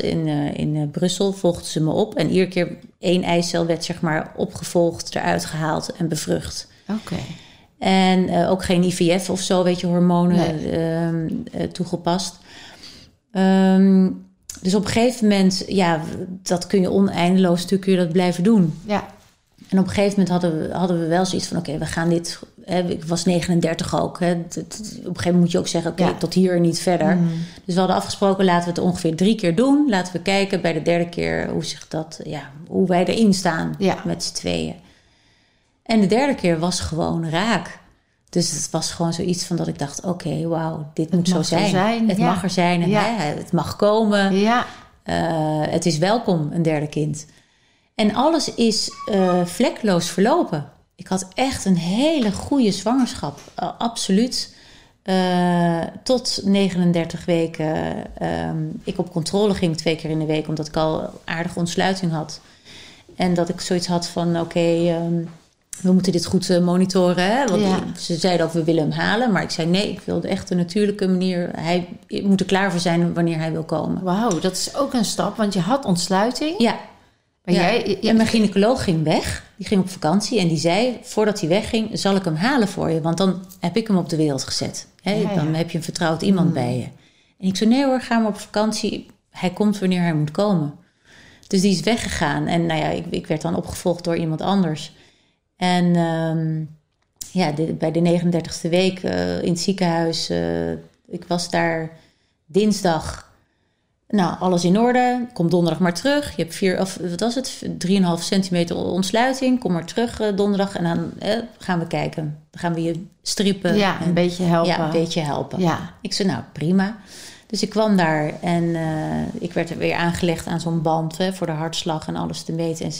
In Brussel volgden ze me op. En iedere keer 1 eicel werd zeg maar opgevolgd, eruit gehaald en bevrucht. Oké. Okay. En ook geen IVF of zo, weet je, hormonen toegepast. Dus op een gegeven moment, dat kun je oneindeloos natuurlijk kun je dat blijven doen. Ja. En op een gegeven moment hadden we wel zoiets van... oké, we gaan dit... ik was 39 ook. Hè, op een gegeven moment moet je ook zeggen... oké, tot hier en niet verder. Mm. Dus we hadden afgesproken... laten we het ongeveer 3 keer doen. Laten we kijken bij de derde keer hoe wij erin staan met z'n tweeën. En de derde keer was gewoon raak. Dus het was gewoon zoiets van dat ik dacht... oké, wauw, dit moet zo zijn. Het mag er zijn. En het mag komen. Ja. Het is welkom, een derde kind. En alles is vlekloos verlopen. Ik had echt een hele goede zwangerschap. Absoluut. Tot 39 weken. Ik op controle ging 2 keer in de week. Omdat ik al aardige ontsluiting had. En dat ik zoiets had van... we moeten dit goed monitoren. Hè? Want ze zeiden ook, we willen hem halen. Maar ik zei, nee, ik wilde echt de natuurlijke manier. Hij moet er klaar voor zijn wanneer hij wil komen. Wauw, dat is ook een stap. Want je had ontsluiting. Ja. Maar en mijn gynaecoloog ging weg. Die ging op vakantie en die zei, voordat hij wegging, zal ik hem halen voor je. Want dan heb ik hem op de wereld gezet. Hè? Ja, ja. Dan heb je een vertrouwd iemand bij je. En ik zei, nee hoor, ga maar op vakantie. Hij komt wanneer hij moet komen. Dus die is weggegaan. En nou ja, ik werd dan opgevolgd door iemand anders. En bij de 39e week in het ziekenhuis. Ik was daar dinsdag. Nou, alles in orde. Kom donderdag maar terug. Je hebt 3,5 centimeter ontsluiting. Kom maar terug donderdag. En dan gaan we kijken. Dan gaan we je strippen. Ja, en, een beetje helpen. Ja. Ik zei, nou prima. Dus ik kwam daar en ik werd weer aangelegd aan zo'n band voor de hartslag en alles te meten. En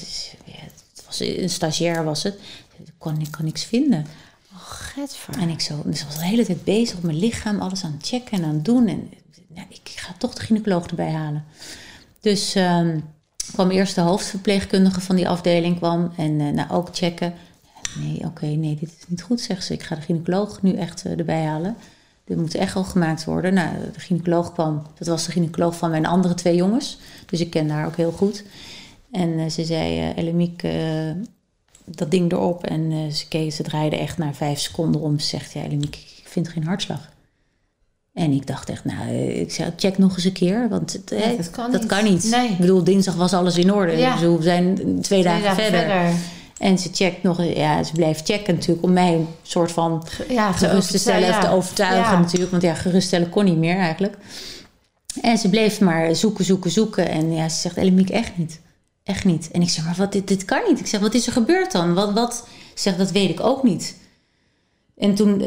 het was een stagiair was het. Ik kon niks vinden. Oh, getver. En ze was de hele tijd bezig op mijn lichaam, alles aan het checken en aan het doen. En nou, ik ga toch de gynaecoloog erbij halen. Dus kwam eerst de hoofdverpleegkundige van die afdeling kwam en ook checken. Nee, oké, dit is niet goed, zegt ze. Ik ga de gynaecoloog nu echt erbij halen. Er moet echo gemaakt worden. Nou, de gynaecoloog kwam. Dat was de gynaecoloog van mijn andere twee jongens. Dus ik kende haar ook heel goed. En ze zei, Ellemieke, dat ding erop. En ze draaide echt na 5 seconden om. Ze zegt, ja, Ellemieke, ik vind geen hartslag. En ik dacht echt, ik zei, check nog eens een keer. Want dat kan niet. Nee. Ik bedoel, dinsdag was alles in orde. Ja. Dus we zijn twee dagen verder. En ze checkt nog, ze blijft checken natuurlijk om mij een soort van gerust te stellen of te overtuigen natuurlijk. Want geruststellen kon niet meer eigenlijk. En ze bleef maar zoeken. En ze zegt, Ellemieke, echt niet. Echt niet. En ik zeg, maar dit kan niet. Ik zeg, wat is er gebeurd dan? Wat? Ze zegt, dat weet ik ook niet. En toen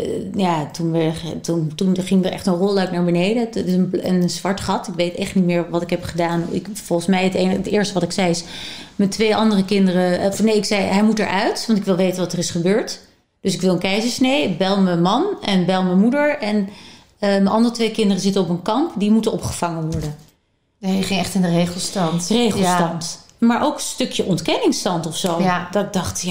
ging er echt een rolluik naar beneden. Een zwart gat. Ik weet echt niet meer wat ik heb gedaan. Volgens mij het eerste wat ik zei is... Mijn twee andere kinderen... ik zei, hij moet eruit. Want ik wil weten wat er is gebeurd. Dus ik wil een keizersnee. Bel mijn man en bel mijn moeder. En mijn andere twee kinderen zitten op een kamp. Die moeten opgevangen worden. Nee, je ging echt in de regelstand. Regelstand. Ja. Maar ook een stukje ontkenningsstand of zo. Ja. Dat ik dacht, ik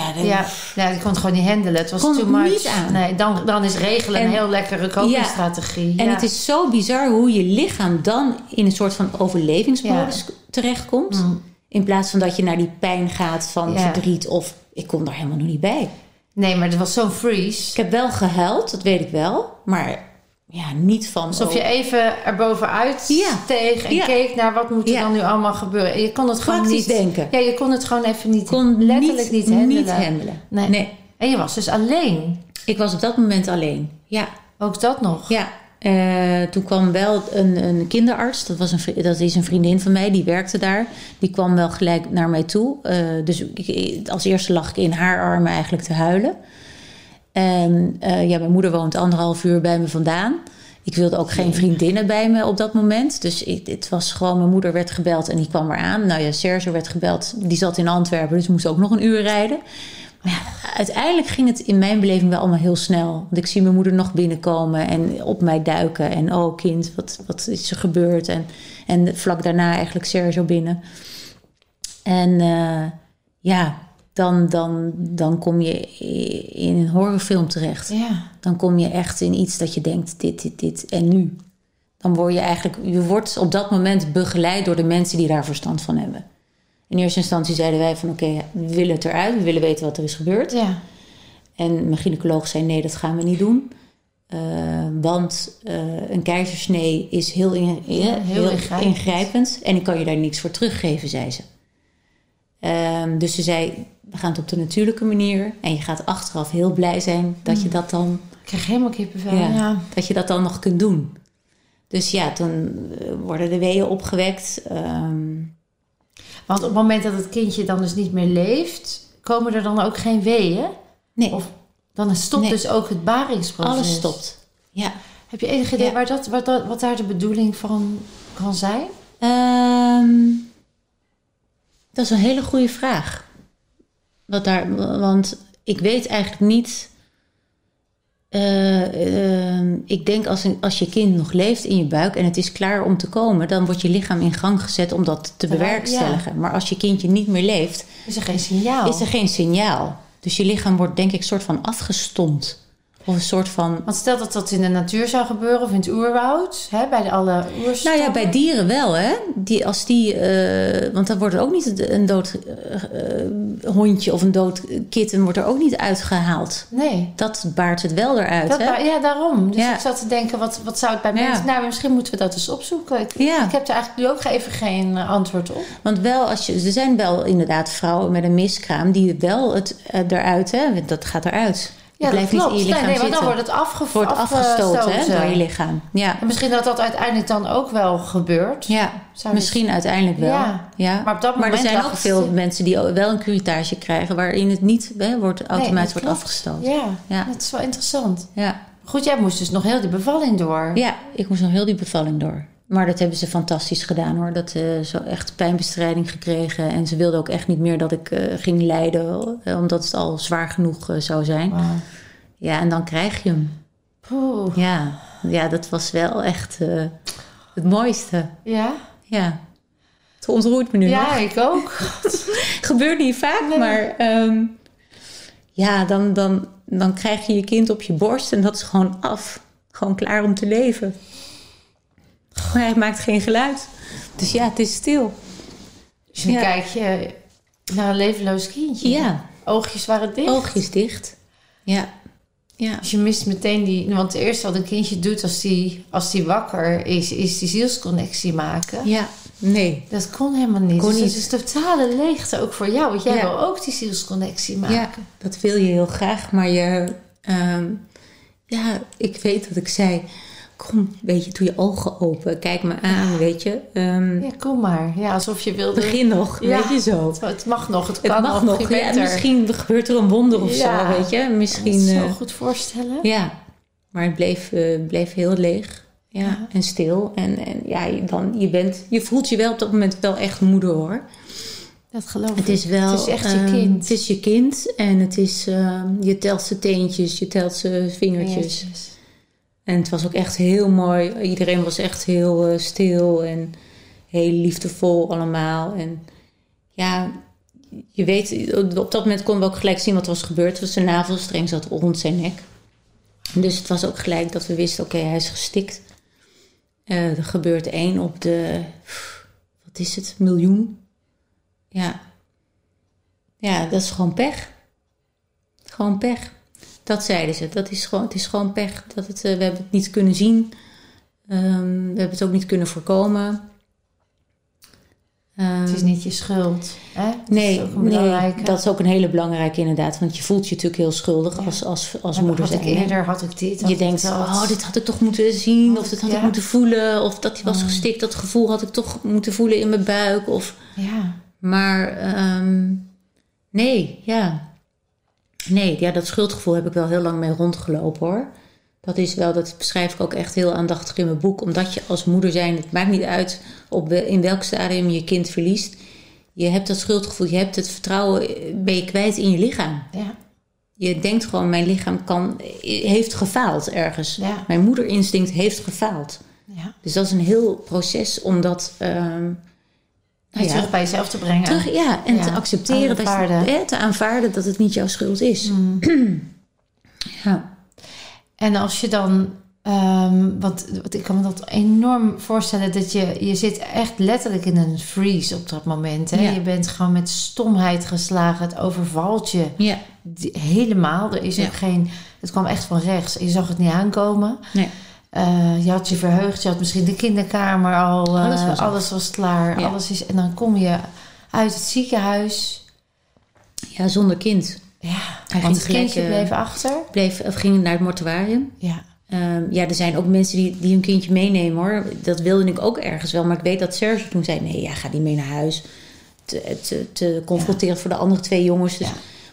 kon het gewoon niet handelen. Het was too much. Niet aan. Nee, dan is regelen een heel lekkere copingstrategie. Ja. En het is zo bizar hoe je lichaam dan in een soort van overlevingsmodus terechtkomt. Mm. In plaats van dat je naar die pijn gaat van verdriet of ik kom daar helemaal nog niet bij. Nee, maar het was zo'n freeze. Ik heb wel gehuild, dat weet ik wel. Maar... Ja, niet van... Alsof je even erbovenuit steeg en keek naar wat moet er dan nu allemaal gebeuren. En je kon het gewoon niet denken. Ja, je kon het gewoon even niet... letterlijk niet handelen. Nee. En je was dus alleen. Ik was op dat moment alleen. Ja. Ook dat nog? Ja. Toen kwam wel een kinderarts. Dat is een vriendin van mij. Die werkte daar. Die kwam wel gelijk naar mij toe. Dus als eerste lag ik in haar armen eigenlijk te huilen. En mijn moeder woont 1,5 uur bij me vandaan. Ik wilde ook geen vriendinnen bij me op dat moment. Dus het was gewoon... Mijn moeder werd gebeld en die kwam eraan. Nou ja, Sergio werd gebeld. Die zat in Antwerpen, dus moest ook nog 1 uur rijden. Maar uiteindelijk ging het in mijn beleving wel allemaal heel snel. Want ik zie mijn moeder nog binnenkomen en op mij duiken. En oh kind, wat is er gebeurd? En vlak daarna eigenlijk Sergio binnen. En Dan kom je in een horrorfilm terecht. Ja. Dan kom je echt in iets dat je denkt, dit en nu. Dan word je eigenlijk... Je wordt op dat moment begeleid door de mensen die daar verstand van hebben. In eerste instantie zeiden wij van... Oké, we willen het eruit. We willen weten wat er is gebeurd. Ja. En mijn gynaecoloog zei... Nee, dat gaan we niet doen. Want een keizersnee is heel ingrijpend. En ik kan je daar niks voor teruggeven, zei ze. Dus ze zei, we gaan het op de natuurlijke manier. En je gaat achteraf heel blij zijn dat je dat dan... Ik krijg helemaal kippenvel. Ja. Dat je dat dan nog kunt doen. Dus toen worden de weeën opgewekt. Want op het moment dat het kindje dan dus niet meer leeft... komen er dan ook geen weeën? Nee. Of dan stopt dus ook het baringsproces? Alles stopt, ja. Heb je enig idee wat daar de bedoeling van kan zijn? Dat is een hele goede vraag. Want ik weet eigenlijk niet... ik denk als je kind nog leeft in je buik... en het is klaar om te komen... dan wordt je lichaam in gang gezet om dat te bewerkstelligen. Ja. Maar als je kindje niet meer leeft... Is er geen signaal. Dus je lichaam wordt denk ik soort van afgestompt. Of een soort van... Want stel dat dat in de natuur zou gebeuren of in het oerwoud, hè, bij alle oerstammen. Nou ja, bij dieren wel, hè. Die, als die, want dan wordt er ook niet een dood hondje of een dood kitten wordt er ook niet uitgehaald. Nee. Dat baart het wel eruit, dat hè. Ja, daarom. Dus ik zat te denken, wat zou het bij mensen... Nou, misschien moeten we dat eens opzoeken. Ik heb er eigenlijk nu ook even geen antwoord op. Want wel, als je, er zijn wel inderdaad vrouwen met een miskraam die wel het eruit, hè, dat gaat eruit. Ja, dat klopt. Want dan wordt het afgestoten hè, door je lichaam. Ja. En misschien dat uiteindelijk dan ook wel gebeurt. Ja, misschien uiteindelijk wel. Ja. Ja. Maar op dat moment er zijn ook veel mensen die wel een curettage krijgen waarin het niet automatisch wordt afgestoten. Ja. Ja, dat is wel interessant. Ja. Goed, jij moest dus nog heel die bevalling door. Ja, ik moest nog heel die bevalling door. Maar dat hebben ze fantastisch gedaan hoor. Dat ze echt pijnbestrijding gekregen. En ze wilden ook echt niet meer dat ik ging lijden. Omdat het al zwaar genoeg zou zijn. Wow. Ja, en dan krijg je hem. Poeh. Ja, dat was wel echt het mooiste. Ja? Ja. Het ontroert me nu nog. Ja, ik ook. Gebeurt niet vaak, maar... dan krijg je je kind op je borst. En dat is gewoon af. Gewoon klaar om te leven. Hij maakt geen geluid. Dus ja, het is stil. Dus dan kijk je naar een levenloos kindje. Ja. Oogjes waren dicht. Oogjes dicht. Ja. Ja. Dus je mist meteen die... Want het eerste wat een kindje doet als die wakker is... is die zielsconnectie maken. Ja. Nee. Dat kon helemaal niet. Dus het is totale leegte ook voor jou. Want jij wil ook die zielsconnectie maken. Ja, dat wil je heel graag. Maar je... ik weet wat ik zei... Kom, weet je, doe je ogen open. Kijk me aan, weet je. Kom maar. Ja, alsof je wilde... Begin nog, weet je zo. Het mag nog, het kan nog. Misschien gebeurt er een wonder of zo, weet je. Misschien, dat is zo goed voorstellen. Ja, maar het bleef heel leeg. Ja. En stil. En je voelt je wel op dat moment wel echt moeder, hoor. Dat geloof ik. Het is echt je kind. Het is je kind. En het is... je telt ze teentjes, je telt ze vingertjes. Jezus. En het was ook echt heel mooi. Iedereen was echt heel stil en heel liefdevol allemaal. En ja, je weet, op dat moment konden we ook gelijk zien wat er was gebeurd. Dus zijn navelstreng zat rond zijn nek. Dus het was ook gelijk dat we wisten, oké, hij is gestikt. Er gebeurt 1 op de, wat is het, miljoen? Ja. Ja, dat is gewoon pech. Gewoon pech. Dat zeiden ze. Het is gewoon pech. We hebben het niet kunnen zien. We hebben het ook niet kunnen voorkomen. Het is niet je schuld. Hè? Nee, dat is ook een hele belangrijke inderdaad. Want je voelt je natuurlijk heel schuldig als moeder. Je denkt, dit had ik toch moeten zien. Of dit had ik moeten voelen. Of dat hij was gestikt. Dat gevoel had ik toch moeten voelen in mijn buik. Of, maar nee, ja... Nee, ja, dat schuldgevoel heb ik wel heel lang mee rondgelopen, hoor. Dat beschrijf ik ook echt heel aandachtig in mijn boek. Omdat je als moeder zijn, het maakt niet uit in welk stadium je kind verliest. Je hebt dat schuldgevoel, je hebt het vertrouwen, ben je kwijt in je lichaam. Ja. Je denkt gewoon, mijn lichaam heeft gefaald ergens. Ja. Mijn moederinstinct heeft gefaald. Ja. Dus dat is een heel proces om dat... terug bij jezelf te brengen. Te accepteren. Te aanvaarden dat het niet jouw schuld is. Mm. Ja. En als je dan... want ik kan me dat enorm voorstellen... dat je zit echt letterlijk in een freeze op dat moment. Hè? Ja. Je bent gewoon met stomheid geslagen. Het overvalt je helemaal. Er is ook geen... Het kwam echt van rechts. Je zag het niet aankomen. Nee. Je had je verheugd, je had misschien de kinderkamer al. Alles was klaar. Ja. En dan kom je uit het ziekenhuis. Ja, zonder kind. Ja, want het kindje bleef achter. Of ging naar het mortuarium. Ja. Er zijn ook mensen die hun kindje meenemen, hoor. Dat wilde ik ook ergens wel. Maar ik weet dat Serge toen zei, nee, ga die mee naar huis. Te confronterend voor de andere 2 jongens. Dus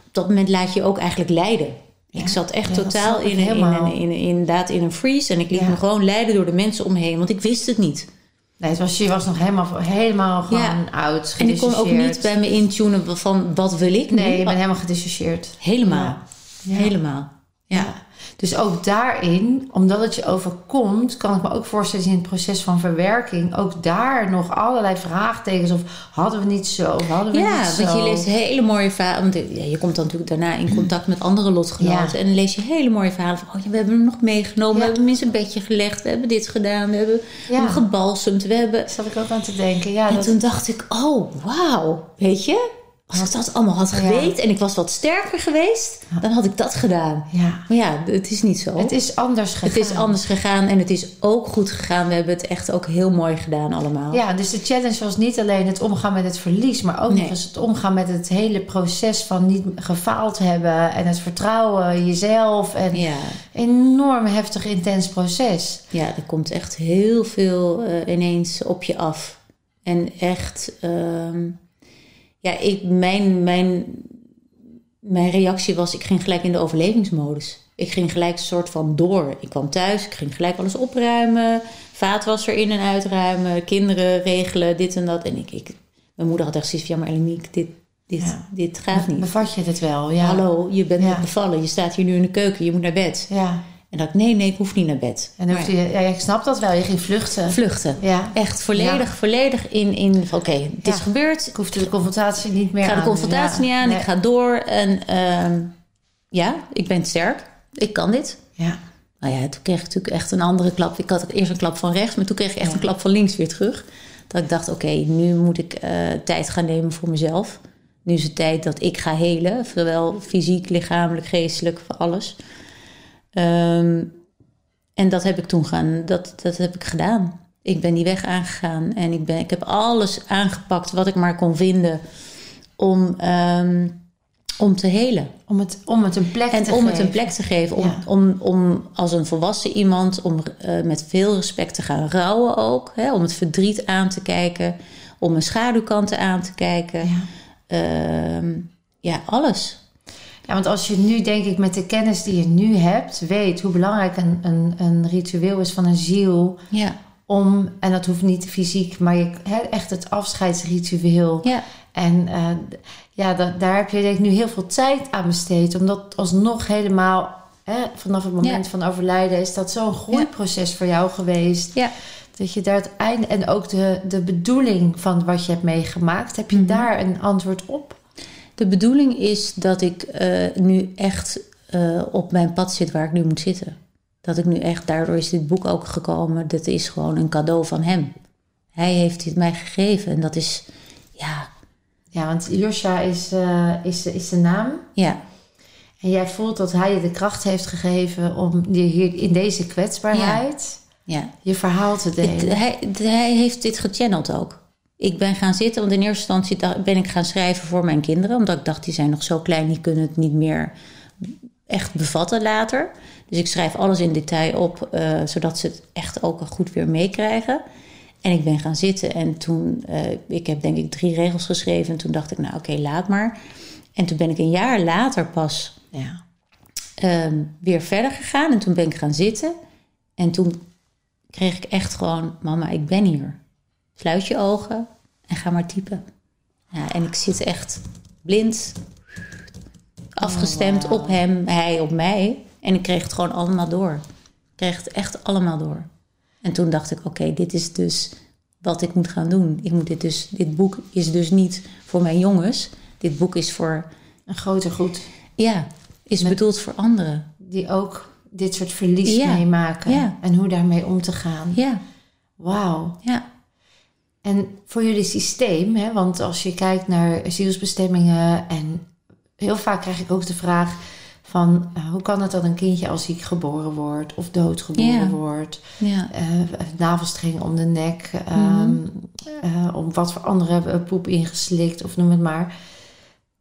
op dat moment laat je ook eigenlijk lijden. Ja, ik zat echt totaal in een freeze. En ik liet me gewoon leiden door de mensen omheen. Want ik wist het niet. Nee, je was nog helemaal gewoon oud. En ik kon ook niet bij me intunen van wat wil ik nu. Nee, je bent helemaal gedissocieerd. Helemaal. Ja. Helemaal. Ja. Dus ook daarin, omdat het je overkomt, kan ik me ook voorstellen in het proces van verwerking, ook daar nog allerlei vraagtekens. Of hadden we niet zo, of hadden we niet zo. Ja, want je leest hele mooie verhalen. Want je komt dan natuurlijk daarna in contact met andere lotgenoten. Ja. En dan lees je hele mooie verhalen van, oh ja, we hebben hem nog meegenomen. Ja. We hebben hem in zijn bedje gelegd. We hebben dit gedaan. We hebben hem gebalsemd. We hebben... Zat ik ook aan te denken. Ja, en toen dacht ik, oh, wauw. Weet je? Als ik dat allemaal had geweten en ik was wat sterker geweest, dan had ik dat gedaan. Ja. Maar ja, het is niet zo. Het is anders gegaan. Het is anders gegaan en het is ook goed gegaan. We hebben het echt ook heel mooi gedaan allemaal. Ja, dus de challenge was niet alleen het omgaan met het verlies, maar ook was het omgaan met het hele proces van niet gefaald hebben en het vertrouwen, jezelf. En enorm heftig, intens proces. Ja, er komt echt heel veel ineens op je af. En echt... Ja, mijn reactie was, ik ging gelijk in de overlevingsmodus. Ik ging gelijk een soort van door. Ik kwam thuis, ik ging gelijk alles opruimen. Vaatwasser in- en uitruimen. Kinderen regelen, dit en dat. En mijn moeder had echt zoiets van, ja maar Ellemieke, dit gaat niet. Bevat je dit wel? Ja. Hallo, je bent net bevallen. Je staat hier nu in de keuken, je moet naar bed. Ja. En dacht ik, nee, ik hoef niet naar bed. En ik snap dat wel. Je ging vluchten. Ja. Echt volledig in oké, het is gebeurd. Ik hoef de confrontatie niet meer aan. Ik ga de confrontatie niet aan. Nee. Ik ga door. En ik ben sterk. Ik kan dit. Ja. Nou ja, toen kreeg ik natuurlijk echt een andere klap. Ik had eerst een klap van rechts, maar toen kreeg ik echt een klap van links weer terug. Dat ik dacht, oké, nu moet ik tijd gaan nemen voor mezelf. Nu is het tijd dat ik ga helen. Zowel fysiek, lichamelijk, geestelijk, voor alles. En dat heb ik toen dat heb ik gedaan. Ik ben die weg aangegaan en ik heb alles aangepakt wat ik maar kon vinden om te helen. Om het een plek te geven. Om als een volwassen iemand met veel respect te gaan rouwen ook. Hè, om het verdriet aan te kijken. Om mijn schaduwkanten aan te kijken. Ja, alles. Ja, want als je nu, denk ik, met de kennis die je nu hebt, weet hoe belangrijk een ritueel is van een ziel. Ja. En dat hoeft niet fysiek, maar echt het afscheidsritueel. Ja. En daar heb je, denk ik, nu heel veel tijd aan besteed. Omdat alsnog helemaal, vanaf het moment van overlijden, is dat zo'n groeiproces voor jou geweest. Ja. Dat je daar het einde en ook de bedoeling van wat je hebt meegemaakt, heb je daar een antwoord op? De bedoeling is dat ik nu echt op mijn pad zit waar ik nu moet zitten. Dat ik nu echt, daardoor is dit boek ook gekomen. Dat is gewoon een cadeau van hem. Hij heeft dit mij gegeven en dat is, Ja, want Joshua is de naam. Ja. En jij voelt dat hij je de kracht heeft gegeven om je hier in deze kwetsbaarheid je verhaal te delen. Hij heeft dit gechanneld ook. Ik ben gaan zitten, want in eerste instantie ben ik gaan schrijven voor mijn kinderen. Omdat ik dacht, die zijn nog zo klein, die kunnen het niet meer echt bevatten later. Dus ik schrijf alles in detail op, zodat ze het echt ook goed weer meekrijgen. En ik ben gaan zitten en toen, ik heb denk ik 3 regels geschreven. En toen dacht ik, nou oké, laat maar. En toen ben ik een jaar later pas weer verder gegaan. En toen ben ik gaan zitten. En toen kreeg ik echt gewoon, mama, ik ben hier. Sluit je ogen en ga maar typen. Ja, en ik zit echt blind, afgestemd op hem, hij op mij. En ik kreeg het gewoon allemaal door. Ik kreeg het echt allemaal door. En toen dacht ik, oké, dit is dus wat ik moet gaan doen. Dit boek is dus niet voor mijn jongens. Dit boek is voor... een groter goed. Ja, is bedoeld voor anderen. Die ook dit soort verlies meemaken. Ja. En hoe daarmee om te gaan. Ja. Wauw. Ja. En voor jullie systeem, hè, want als je kijkt naar zielsbestemmingen... en heel vaak krijg ik ook de vraag van... hoe kan het dat een kindje al ziek geboren wordt of doodgeboren wordt? Ja. Navelstreng om de nek, om wat voor andere poep ingeslikt of noem het maar.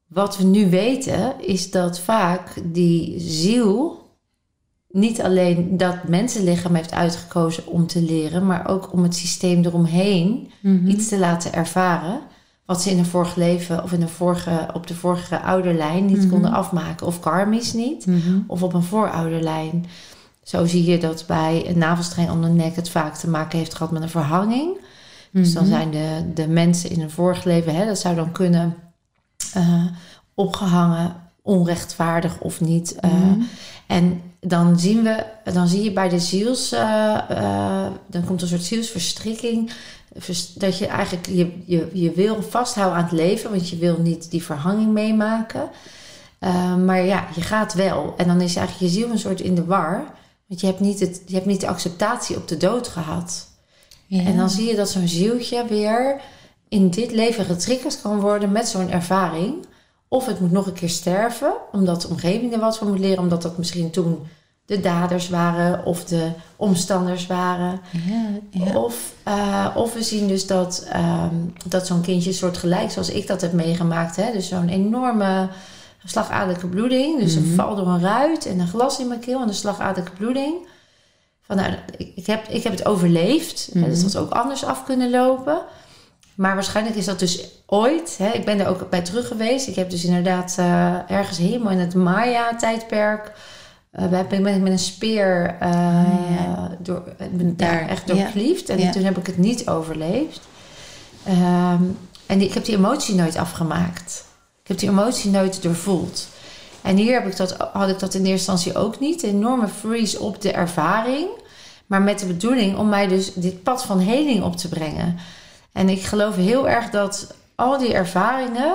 Wat we nu weten is dat vaak die ziel... niet alleen dat mensenlichaam heeft uitgekozen om te leren... maar ook om het systeem eromheen iets te laten ervaren... wat ze in een vorig leven of op de vorige ouderlijn niet konden afmaken. Of karmisch niet, of op een voorouderlijn. Zo zie je dat bij een navelstreng om de nek... het vaak te maken heeft gehad met een verhanging. Dus dan zijn de mensen in een vorig leven... dat zou dan kunnen opgehangen, onrechtvaardig of niet... En Dan zie je bij de ziels, dan komt een soort zielsverstrikking. Dat je eigenlijk je wil vasthouden aan het leven, want je wil niet die verhanging meemaken. Maar ja, je gaat wel. En dan is eigenlijk je ziel een soort in de war. Want je hebt niet de acceptatie op de dood gehad. Ja. En dan zie je dat zo'n zieltje weer in dit leven getriggerd kan worden met zo'n ervaring. Of het moet nog een keer sterven, omdat de omgeving er wat van moet leren. Omdat dat misschien toen de daders waren of de omstanders waren. Ja, ja. Of we zien dus dat zo'n kindje een soort gelijk, zoals ik dat heb meegemaakt. Hè? Dus zo'n enorme slagadelijke bloeding. Dus een val door een ruit en een glas in mijn keel en een slagadelijke bloeding. Van, nou, ik heb het overleefd. Mm-hmm. Dus dat had ook anders af kunnen lopen. Maar waarschijnlijk is dat dus ooit. Hè, ik ben er ook bij terug geweest. Ik heb dus inderdaad ergens helemaal in het Maya-tijdperk. Ben ik met een speer echt doorkliefd. Ja. En toen heb ik het niet overleefd. En ik heb die emotie nooit afgemaakt. Ik heb die emotie nooit doorvoeld. En hier had ik dat in eerste instantie ook niet. Een enorme freeze op de ervaring. Maar met de bedoeling om mij dus dit pad van heling op te brengen. En ik geloof heel erg dat al die ervaringen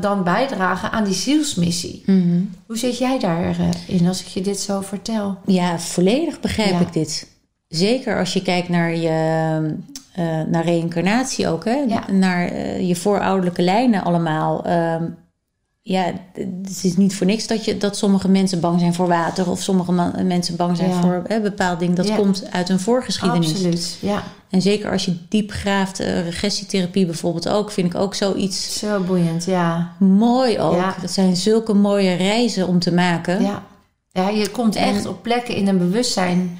dan bijdragen aan die zielsmissie. Mm-hmm. Hoe zit jij daarin als ik je dit zo vertel? Ja, volledig begrijp ik dit. Zeker als je kijkt naar naar reïncarnatie ook. Hè? Ja. Naar je voorouderlijke lijnen allemaal. Het is niet voor niks dat sommige mensen bang zijn voor water. Of sommige mensen bang zijn voor bepaalde dingen. Dat komt uit hun voorgeschiedenis. Absoluut, ja. En zeker als je diep graaft, regressietherapie bijvoorbeeld ook, vind ik ook zoiets. Zo boeiend, ja. Mooi ook. Ja. Dat zijn zulke mooie reizen om te maken. Ja, ja, je komt echt op plekken in een bewustzijn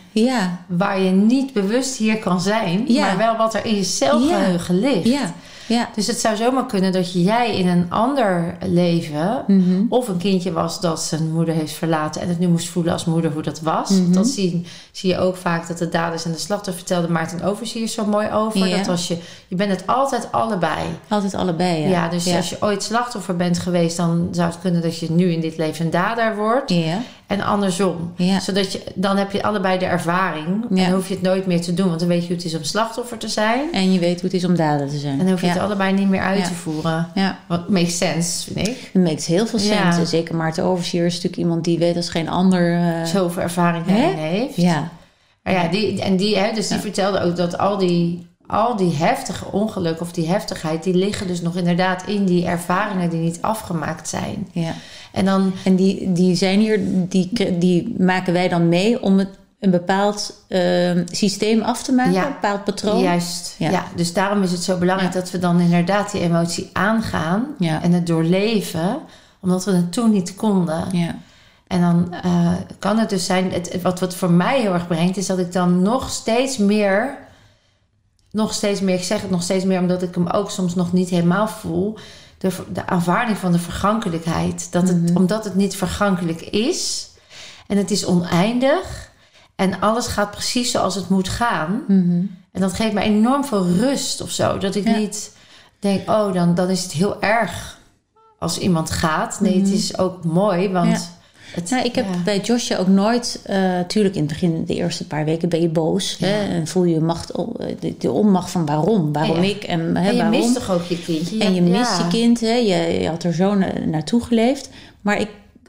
waar je niet bewust hier kan zijn. Ja. Maar wel wat er in je zelfgeheugen ligt. Ja. Ja. Dus het zou zomaar kunnen dat jij in een ander leven of een kindje was dat zijn moeder heeft verlaten en het nu moest voelen als moeder hoe dat was. Mm-hmm. Dat zie je ook vaak, dat de daders en de slachtoffer, vertelde Maarten Oversier zo mooi over. Ja. Dat als je bent het altijd allebei. Altijd allebei, ja. Ja, dus als je ooit slachtoffer bent geweest, dan zou het kunnen dat je nu in dit leven een dader wordt. Ja. En andersom. Ja. Dan heb je allebei de ervaring. Ja. En dan hoef je het nooit meer te doen. Want dan weet je hoe het is om slachtoffer te zijn. En je weet hoe het is om dader te zijn. En dan hoef je het allebei niet meer uit te voeren. Ja. Wat makes sense, vind ik. Het makes heel veel sense. Ja. Zeker Maarten Oversier is natuurlijk iemand die weet als geen ander zoveel ervaring heeft. Ja. Maar ja, die vertelde ook dat al die heftige ongeluk of die heftigheid, die liggen dus nog inderdaad in die ervaringen die niet afgemaakt zijn. Ja. En die zijn hier, die maken wij dan mee om een bepaald systeem af te maken, een bepaald patroon. Juist, ja. Dus daarom is het zo belangrijk dat we dan inderdaad die emotie aangaan en het doorleven, omdat we het toen niet konden. Ja. En dan kan het dus zijn, wat voor mij heel erg brengt, is dat ik dan nog steeds meer, ik zeg het nog steeds meer, omdat ik hem ook soms nog niet helemaal voel, de aanvaarding van de vergankelijkheid. Omdat het niet vergankelijk is en het is oneindig en alles gaat precies zoals het moet gaan. Mm-hmm. En dat geeft me enorm veel rust of zo. Dat ik niet denk, dan is het heel erg als iemand gaat. Nee, het is ook mooi, want... Ja. Ik heb bij Joshua ook nooit... Tuurlijk in het begin, de eerste paar weken ben je boos. Ja. Hè, en voel je de onmacht van waarom. Waarom ik en waarom. En je mist toch ook je kindje. En je mist je kind. Hè, je had er zo naartoe geleefd. Maar ik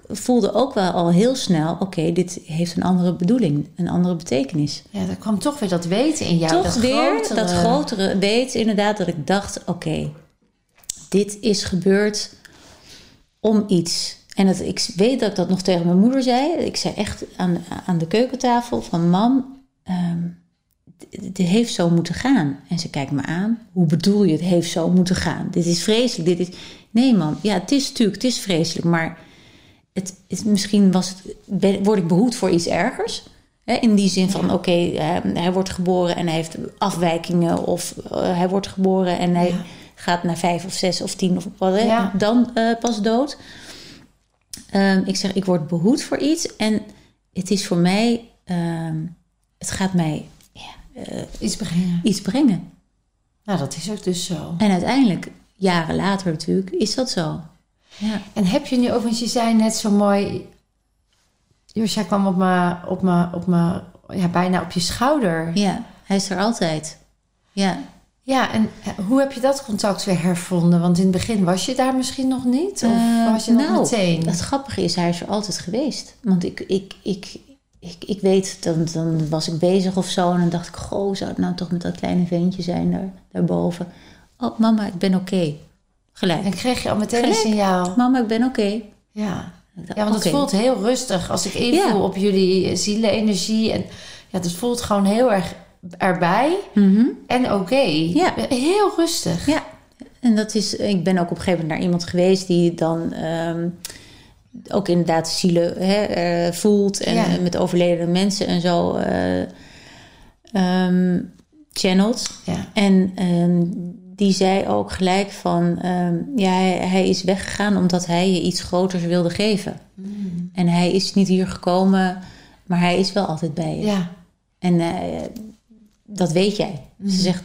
voelde ook wel al heel snel... Oké, dit heeft een andere bedoeling. Een andere betekenis. Ja, daar kwam toch weer dat weten in jou. Toch dat weer grotere... dat grotere weten inderdaad. Dat ik dacht, oké, dit is gebeurd om iets... En ik weet dat ik dat nog tegen mijn moeder zei. Ik zei echt aan de keukentafel van... Mam, dit heeft zo moeten gaan. En ze kijkt me aan. Hoe bedoel je, het heeft zo moeten gaan? Dit is vreselijk. Nee, mam. Ja, het is vreselijk. Maar misschien word ik behoed voor iets ergers. Hè? In die zin van, hij wordt geboren en hij heeft afwijkingen. Of hij wordt geboren en hij gaat na 5 of 6 of 10 of wat. Ja. Dan pas dood. Ik zeg, ik word behoed voor iets. En het is voor mij... het gaat mij... iets brengen. Nou, dat is ook dus zo. En uiteindelijk, jaren later natuurlijk, is dat zo. Ja. En heb je nu ook... Want je zei net zo mooi... Joshua kwam op me, ja, bijna op je schouder. Ja, hij is er altijd. Ja. Ja, en hoe heb je dat contact weer hervonden? Want in het begin was je daar misschien nog niet? Of was je nog meteen? Nou, het grappige is, hij is er altijd geweest. Want ik weet, dan was ik bezig of zo. En dan dacht ik, goh, zou het nou toch met dat kleine ventje zijn daarboven? Oh, mama, ik ben oké. Gelijk. En kreeg je al meteen een signaal. Mama, ik ben oké. Ja. Ja, want het voelt heel rustig. Als ik invoel op jullie zielenenergie. En ja, het voelt gewoon heel erg erbij. Mm-hmm. En oké. Ja. Heel rustig. Ja. En dat is... Ik ben ook op een gegeven moment naar iemand geweest die dan... ook inderdaad zielen voelt. En met overledene mensen en zo... channelt. Ja. En... die zei ook gelijk van... hij is weggegaan omdat hij je iets groters wilde geven. Mm. En hij is niet hier gekomen, maar hij is wel altijd bij je. Ja. En dat weet jij. Mm. Ze zegt,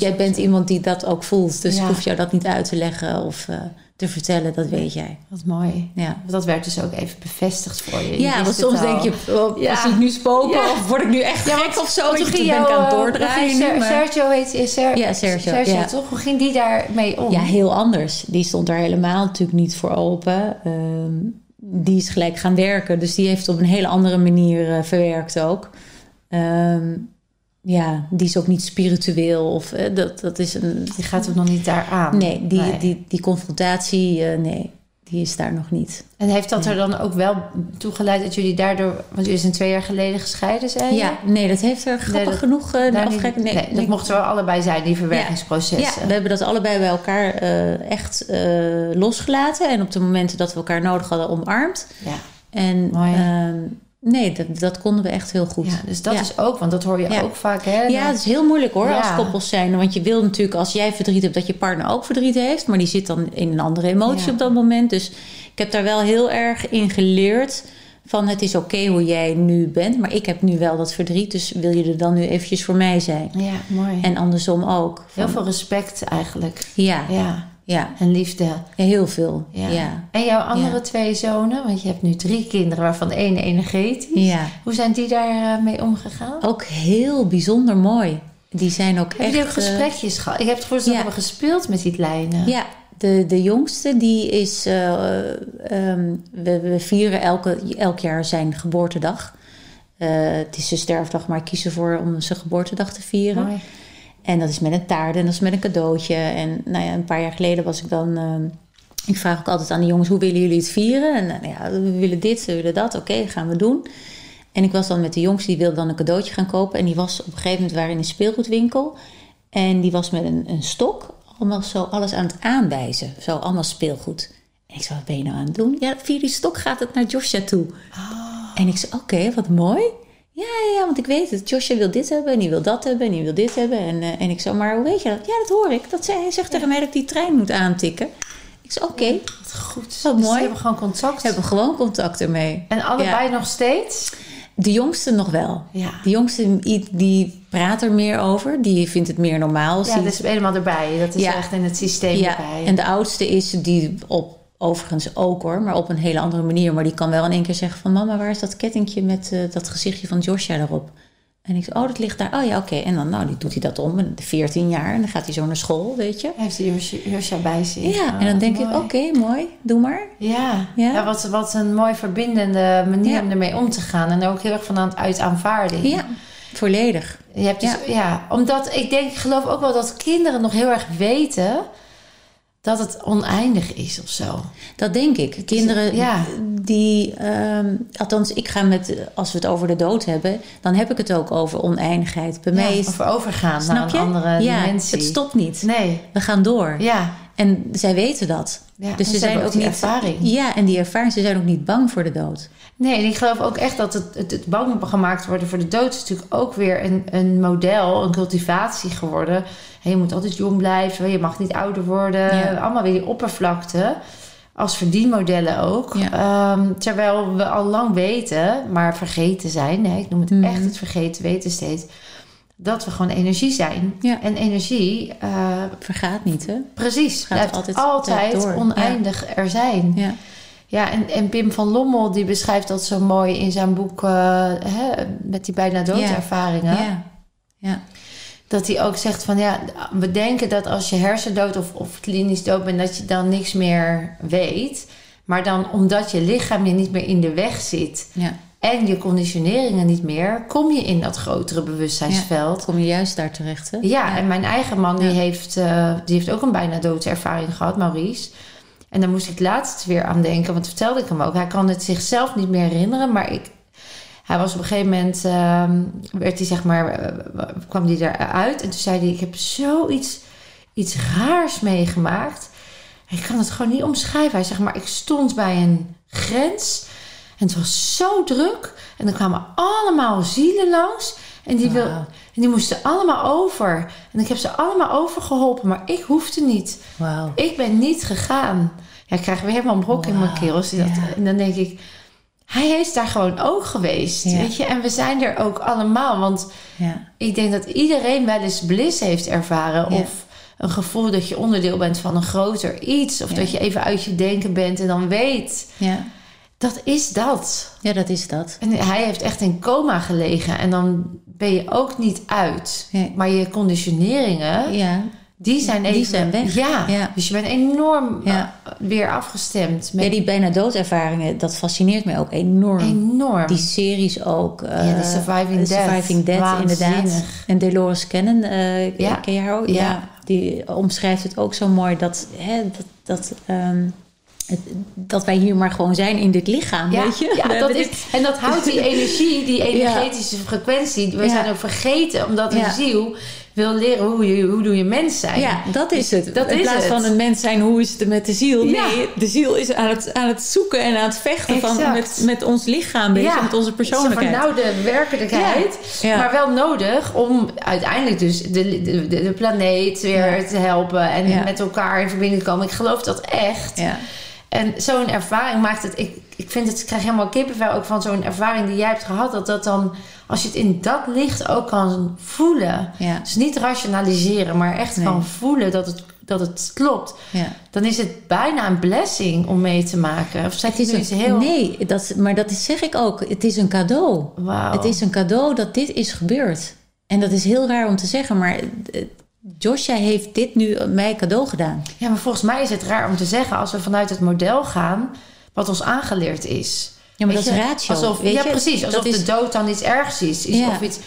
jij bent iemand die dat ook voelt. Dus ik hoef jou dat niet uit te leggen of te vertellen. Dat weet jij. Wat mooi. Ja. Dat werd dus ook even bevestigd voor je. Ja, want soms denk je... Als ik nu spoken of word ik nu echt gek of zo? Toen ging jou, aan het doordraaien. Sergio heet je. Sergio, ja. Toch? Hoe ging die daarmee om? Ja, heel anders. Die stond daar helemaal natuurlijk niet voor open. Die is gelijk gaan werken. Dus die heeft het op een hele andere manier verwerkt ook. Die is ook niet spiritueel. Of, dat is die gaat hem nog niet daar aan. Nee, die confrontatie, die is daar nog niet. En heeft dat er dan ook wel toe geleid dat jullie daardoor... Want jullie zijn 2 jaar geleden gescheiden zijn? Ja, nee, dat heeft er grappig genoeg... dat mochten we allebei zijn, die verwerkingsprocessen. Ja, we hebben dat allebei bij elkaar losgelaten. En op de momenten dat we elkaar nodig hadden, omarmd. Ja, en, mooi. Nee, dat konden we echt heel goed. Ja, dus dat is ook, want dat hoor je ook vaak. Hè? Ja, het is heel moeilijk hoor, als koppels zijn. Want je wil natuurlijk, als jij verdriet hebt, dat je partner ook verdriet heeft. Maar die zit dan in een andere emotie op dat moment. Dus ik heb daar wel heel erg in geleerd van het is oké hoe jij nu bent. Maar ik heb nu wel dat verdriet, dus wil je er dan nu eventjes voor mij zijn. Ja, mooi. En andersom ook. Van, heel veel respect eigenlijk. Ja. Ja. En liefde. Ja, heel veel. Ja. Ja. En jouw andere 2 zonen, want je hebt nu 3 kinderen, waarvan 1 energetisch. Ja. Hoe zijn die daarmee omgegaan? Ook heel bijzonder mooi. Die zijn ook echt... Heb je gesprekjes gehad? Ik heb het gevoel dat we gespeeld met die kleine. Ja, de jongste die is... we vieren elk jaar zijn geboortedag. Het is zijn sterfdag, maar ik kies ervoor om zijn geboortedag te vieren. Mooi. En dat is met een taart en dat is met een cadeautje. En nou ja, een paar jaar geleden was ik dan... ik vraag ook altijd aan de jongens, hoe willen jullie het vieren? En we willen dit, we willen dat. Oké, gaan we doen. En ik was dan met de jongens, die wilde dan een cadeautje gaan kopen. En die was op een gegeven moment waren in een speelgoedwinkel. En die was met een stok allemaal zo alles aan het aanwijzen. Zo, allemaal speelgoed. En ik zei, wat ben je nou aan het doen? Ja, via die stok gaat het naar Joshua toe. Oh. En ik zei, oké, wat mooi. Ja, want ik weet het. Joshua wil dit hebben en die wil dat hebben en die wil dit hebben. En ik zei, maar hoe weet je dat? Ja, dat hoor ik. Dat hij zegt tegen mij dat ik die trein moet aantikken. Ik zei, oké. Wat goed. Wat mooi. Dus we hebben gewoon contact. We hebben gewoon contact ermee. En allebei nog steeds? De jongste nog wel. Ja. De jongste die praat er meer over. Die vindt het meer normaal. Ja, dat is helemaal erbij. Dat is echt in het systeem erbij. En de oudste is die op... Overigens ook hoor, maar op een hele andere manier. Maar die kan wel in één keer zeggen van... Mama, waar is dat kettingje met dat gezichtje van Joshua erop? En ik zeg, dat ligt daar. Oh ja, oké. En dan doet hij dat om. En 14 jaar. En dan gaat hij zo naar school, weet je. Hij heeft Joshua bij zich. Ja, en dan denk ik, mooi. Doe maar. Ja, wat een mooi verbindende manier om ermee om te gaan. En ook heel erg vanuit aanvaarding. Ja, volledig. Je hebt dus, omdat ik geloof ook wel dat kinderen nog heel erg weten... dat het oneindig is of zo. Dat denk ik. Kinderen die... althans, ik ga als we het over de dood hebben... dan heb ik het ook over oneindigheid. Bij mij is... Of overgaan naar een andere dimensie. Het stopt niet. Nee. We gaan door. Ja. En zij weten dat. Ja, dus ze zijn ook die ervaring. Ja, en die ervaring. Ze zijn ook niet bang voor de dood. Nee, en ik geloof ook echt dat het bang gemaakt worden voor de dood... is natuurlijk ook weer een model, een cultivatie geworden. En je moet altijd jong blijven, je mag niet ouder worden. Ja. Allemaal weer die oppervlakte. Als verdienmodellen ook. Ja. Terwijl we al lang weten, maar vergeten zijn. Nee, ik noem het echt het vergeten weten steeds... dat we gewoon energie zijn. Ja. En energie... vergaat niet, hè? Precies. Blijft altijd oneindig er zijn. Ja. Ja, en Pim van Lommel die beschrijft dat zo mooi in zijn boek met die bijna doodervaringen. Ja. Ja. Dat hij ook zegt van ja, we denken dat als je hersendood of klinisch dood bent, dat je dan niks meer weet. Maar dan omdat je lichaam je niet meer in de weg zit en je conditioneringen niet meer, kom je in dat grotere bewustzijnsveld. Ja, kom je juist daar terecht, hè? Ja, en mijn eigen man die heeft ook een bijna doodervaring gehad, Maurice. En daar moest ik laatst weer aan denken, want vertelde ik hem ook. Hij kan het zichzelf niet meer herinneren, maar hij was op een gegeven moment, kwam hij eruit. En toen zei hij, ik heb zoiets raars meegemaakt. Ik kan het gewoon niet omschrijven. Hij zegt, maar ik stond bij een grens en het was zo druk. En dan kwamen allemaal zielen langs en die moesten allemaal over. En ik heb ze allemaal overgeholpen, maar ik hoefde niet. Wow. Ik ben niet gegaan. Ja, ik krijg weer helemaal een brok in mijn keel. En dan denk ik, hij is daar gewoon ook geweest, weet je. En we zijn er ook allemaal. Want ik denk dat iedereen wel eens bliss heeft ervaren. Ja. Of een gevoel dat je onderdeel bent van een groter iets. Of dat je even uit je denken bent en dan weet. Ja. Dat is dat. Ja, dat is dat. En hij heeft echt in coma gelegen. En dan ben je ook niet uit. Ja. Maar je conditioneringen, die zijn weg. Ja. Ja, dus je bent enorm weer afgestemd. Met... Ja, die bijna doodervaringen, dat fascineert mij ook enorm. Die series ook. De Surviving Death inderdaad. En Dolores Cannon, ken je haar ook? Ja. Die omschrijft het ook zo mooi dat wij hier maar gewoon zijn in dit lichaam, weet je? Ja, en dat houdt die energie, die energetische frequentie. We zijn ook vergeten, omdat een ziel wil leren hoe doe je mens zijn. Ja, dat is het. In plaats van een mens zijn, hoe is het met de ziel? Ja. Nee, de ziel is aan het zoeken en aan het vechten van met ons lichaam bezig, met onze persoonlijkheid. Zo de werkelijkheid, maar wel nodig om uiteindelijk dus de planeet weer te helpen en met elkaar in verbinding te komen. Ik geloof dat echt. Ja. En zo'n ervaring maakt het... Ik krijg helemaal kippenvel ook van zo'n ervaring die jij hebt gehad. Dat dan, als je het in dat licht ook kan voelen. Ja. Dus niet rationaliseren, maar echt kan voelen dat het klopt. Ja. Dan is het bijna een blessing om mee te maken. Of zeg je iets heel... Nee, maar dat zeg ik ook. Het is een cadeau. Wow. Het is een cadeau dat dit is gebeurd. En dat is heel raar om te zeggen, maar... Joshua heeft dit nu mij cadeau gedaan. Ja, maar volgens mij is het raar om te zeggen... als we vanuit het model gaan... wat ons aangeleerd is. Ja, maar dat is ratio. Precies. Alsof de dood dan iets ergs is of iets.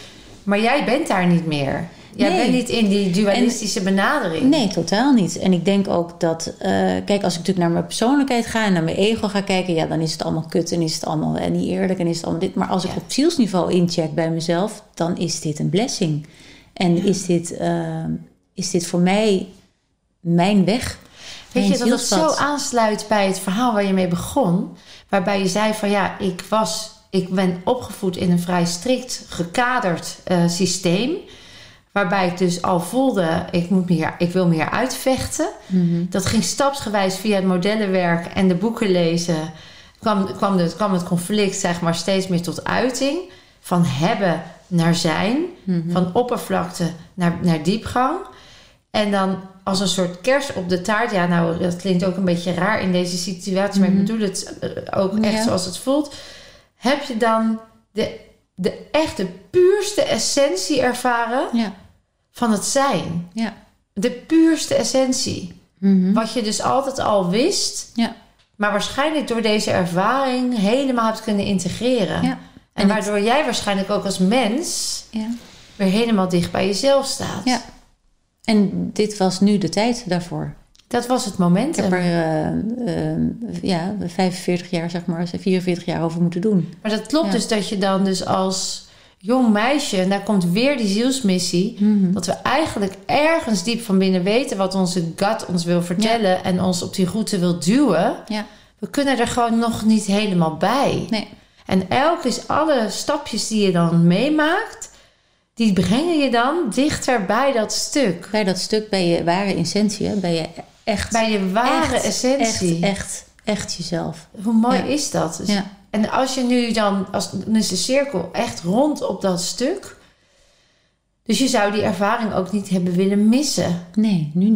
Maar jij bent daar niet meer. Jij bent niet in die dualistische benadering. Nee, totaal niet. En ik denk ook dat... kijk, als ik natuurlijk naar mijn persoonlijkheid ga... en naar mijn ego ga kijken... ja, dan is het allemaal kut en is het allemaal niet eerlijk... en is het allemaal dit. Maar als ik op zielsniveau incheck bij mezelf... dan is dit een blessing. En is dit voor mij mijn weg? Weet je, dat het zo aansluit bij het verhaal waar je mee begon. Waarbij je zei van ja, ik ben opgevoed in een vrij strikt gekaderd systeem. Waarbij ik dus al voelde, ik wil me hier uitvechten. Mm-hmm. Dat ging stapsgewijs via het modellenwerk en de boeken lezen. Kwam het conflict zeg maar steeds meer tot uiting. Van hebben... naar zijn, van oppervlakte naar diepgang. En dan als een soort kers op de taart... ja, nou, dat klinkt ook een beetje raar in deze situatie... maar ik bedoel het ook echt zoals het voelt... heb je dan de echte puurste essentie ervaren van het zijn. Ja. De puurste essentie. Mm-hmm. Wat je dus altijd al wist... Ja. maar waarschijnlijk door deze ervaring... helemaal hebt kunnen integreren... Ja. En waardoor jij waarschijnlijk ook als mens weer helemaal dicht bij jezelf staat. Ja. En dit was nu de tijd daarvoor. Dat was het moment. Ik heb er 45 jaar, zeg maar, 44 jaar over moeten doen. Maar dat klopt dus dat je dan dus als jong meisje... en daar komt weer die zielsmissie... Mm-hmm. dat we eigenlijk ergens diep van binnen weten... wat onze gut ons wil vertellen... en ons op die route wil duwen. Ja. We kunnen er gewoon nog niet helemaal bij. Nee. En alle stapjes die je dan meemaakt... die brengen je dan dichter bij dat stuk. Bij dat stuk, bij je ware essentie. Bij je ware essentie. Echt jezelf. Hoe mooi is dat? Dus, en als je nu dan is de cirkel echt rond op dat stuk... dus je zou die ervaring ook niet hebben willen missen. Nee, nu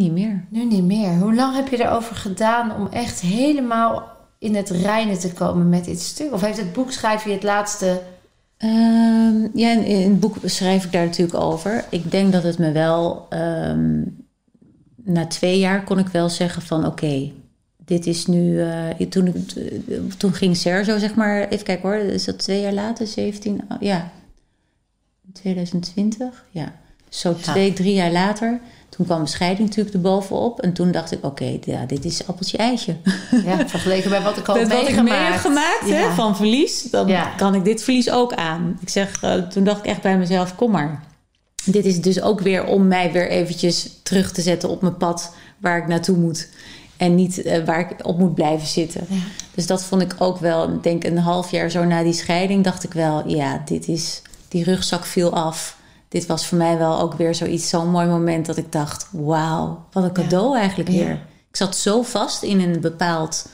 niet meer. Hoe lang heb je erover gedaan om echt helemaal... in het reinen te komen met dit stuk? Of heeft het boek, schrijf je het laatste... In het boek schrijf ik daar natuurlijk over. Ik denk dat het me wel... na 2 jaar kon ik wel zeggen van... Oké, dit is nu... Toen ging Sergio, zeg maar... Even kijken hoor, is dat 2 jaar later? 17? Ja. 2020? Ja. Zo 2-3 jaar later... Toen kwam de scheiding natuurlijk erbovenop. En toen dacht ik, oké, dit is appeltje eitje. Ja, vergeleken bij wat ik al heb meegemaakt, ja. Van verlies. Dan kan ik dit verlies ook aan. Ik zeg, toen dacht ik echt bij mezelf, kom maar. Dit is dus ook weer om mij weer eventjes terug te zetten op mijn pad waar ik naartoe moet. En niet waar ik op moet blijven zitten. Ja. Dus dat vond ik ook wel, denk een 1,5 jaar zo na die scheiding, dacht ik wel, ja, dit is, die rugzak viel af. Dit was voor mij wel ook weer zo'n mooi moment dat ik dacht... wauw, wat een cadeau eigenlijk weer. Ja. Ik zat zo vast in een bepaald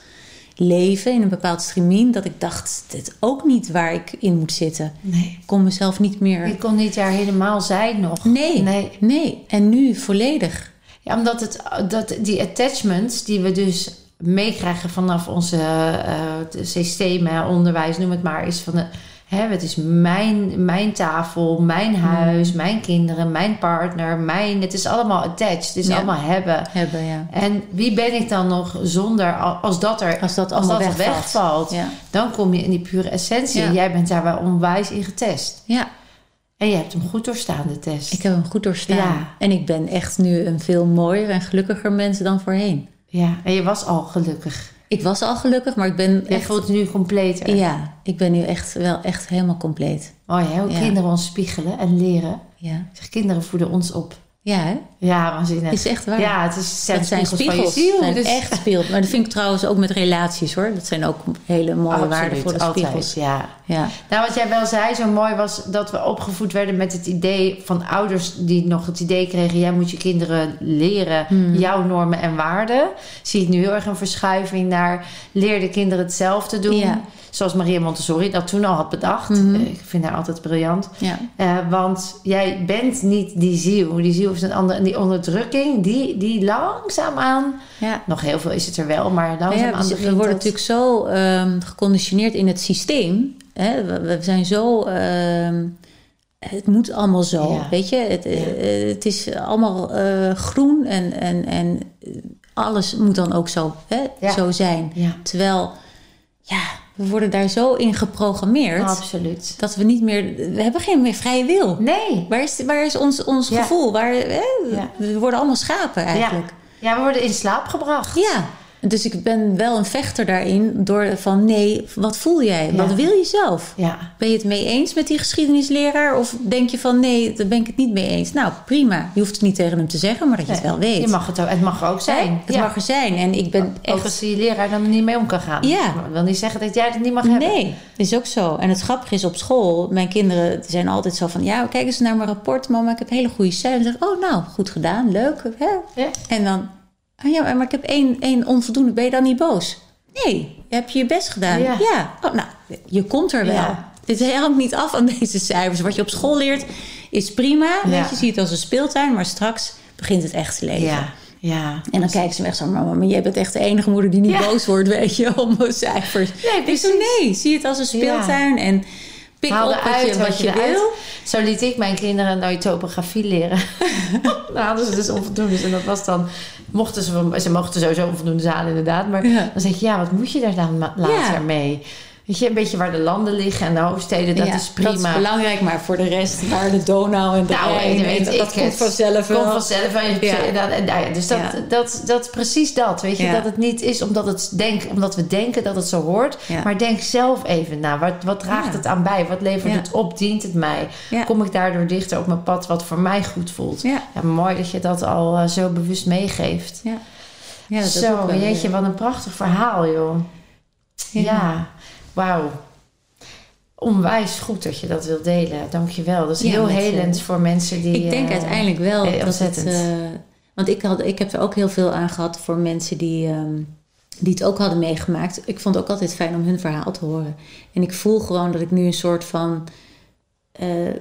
leven, in een bepaald stramien... dat ik dacht, dit is ook niet waar ik in moet zitten. Nee. Ik kon mezelf niet meer... Je kon niet daar helemaal zijn nog. Nee. En nu volledig. Ja, omdat die attachments die we dus meekrijgen vanaf onze systemen... onderwijs, noem het maar, is van... het is mijn tafel, mijn huis, mijn kinderen, mijn partner, het is allemaal attached. Het is allemaal hebben. Ja. En wie ben ik dan nog zonder, als dat wegvalt. Ja. Dan kom je in die pure essentie. Ja. En jij bent daar wel onwijs in getest. Ja. En je hebt hem goed doorstaan, de test. Ik heb hem goed doorstaan. Ja. En ik ben echt nu een veel mooier en gelukkiger mens dan voorheen. Ja, en je was al gelukkig. Ik was al gelukkig, maar ik ben echt... Je voelt nu completer. Ja, ik ben nu echt helemaal compleet. Oh ja, hoe kinderen ons spiegelen en leren. Ja. Zeg, kinderen voeden ons op. Ja, hè? Ja, waanzinnig. Is echt waar. Ja, het zijn spiegels van je ziel. Het zijn echt spiegels. Maar dat vind ik trouwens ook met relaties, hoor. Dat zijn ook hele mooie, waardevolle spiegels. Ja. Nou, wat jij wel zei, zo mooi was dat we opgevoed werden met het idee van ouders die nog het idee kregen... jij moet je kinderen leren jouw normen en waarden. Zie ik nu heel erg een verschuiving naar leer de kinderen hetzelfde doen... Ja. Zoals Maria Montessori dat toen al had bedacht. Ik vind haar altijd briljant. Ja. Want jij bent niet die ziel. Die ziel is een ander. En die onderdrukking, die langzaamaan... Ja. Nog heel veel is het er wel, maar langzaamaan... Ja, we worden natuurlijk zo geconditioneerd in het systeem. Hè? We zijn zo... het moet allemaal zo, weet je. Het is allemaal groen en alles moet dan ook zo, hè? Ja. Zo zijn. Ja. Terwijl... Ja, we worden daar zo in geprogrammeerd. Absoluut. Dat we niet meer... We hebben geen meer vrije wil. Nee. Waar is ons gevoel? We worden allemaal schapen eigenlijk. Ja, we worden in slaap gebracht. Ja. Dus ik ben wel een vechter daarin. Door van wat voel jij? Ja. Wat wil je zelf? Ja. Ben je het mee eens met die geschiedenisleraar? Of denk je van daar ben ik het niet mee eens? Nou, prima. Je hoeft het niet tegen hem te zeggen, maar dat je het wel weet. Je mag het mag er ook zijn. Ja. Het mag er zijn. En ik ben echt... Ook als die leraar dan er niet mee om kan gaan. Ja. Dat wil niet zeggen dat jij het niet mag hebben. Nee, dat is ook zo. En het grappige is op school. Mijn kinderen zijn altijd zo van... Ja, kijk eens naar mijn rapport, mama. Ik heb hele goede cijfers. En dan zeg ik, goed gedaan. Leuk. Hè? Ja. En dan... Ja, maar ik heb één onvoldoende. Ben je dan niet boos? Nee, heb je je best gedaan? Ja. Oh, nou, je komt er wel. Ja. Het hangt niet af aan deze cijfers. Wat je op school leert is prima. Ja. Weet je ziet het als een speeltuin, maar straks begint het echte leven. Ja. Ja. En dan kijken ze me echt zo, mama, maar jij bent echt de enige moeder die niet boos wordt, weet je, om cijfers. Nee, precies. Dus zie het als een speeltuin en... Haal eruit wat je wil. Zo liet ik mijn kinderen nou topografie leren. Dan hadden ze dus onvoldoendes. En dat was dan... Ze mochten sowieso onvoldoendes halen inderdaad. Maar dan zeg je, wat moet je daar dan later mee? Weet je, een beetje waar de landen liggen en de hoofdsteden, dat is prima. Dat is belangrijk, maar voor de rest, waar de Donau en de Rijn... Dat komt vanzelf wel. Dus dat precies dat, weet je. Ja. Dat het niet is omdat we denken dat het zo hoort. Ja. Maar denk zelf even na. Wat draagt het aan bij? Wat levert het op? Dient het mij? Ja. Kom ik daardoor dichter op mijn pad wat voor mij goed voelt? Ja. Ja, mooi dat je dat al zo bewust meegeeft. Ja. Ja, dat zo, jeetje, wat een prachtig verhaal, joh. Ja. Wauw. Onwijs goed dat je dat wilt delen. Dank je wel. Dat is heel helend voor mensen die... Ik denk uiteindelijk wel dat het... want ik heb er ook heel veel aan gehad voor mensen die het ook hadden meegemaakt. Ik vond het ook altijd fijn om hun verhaal te horen. En ik voel gewoon dat ik nu een soort van...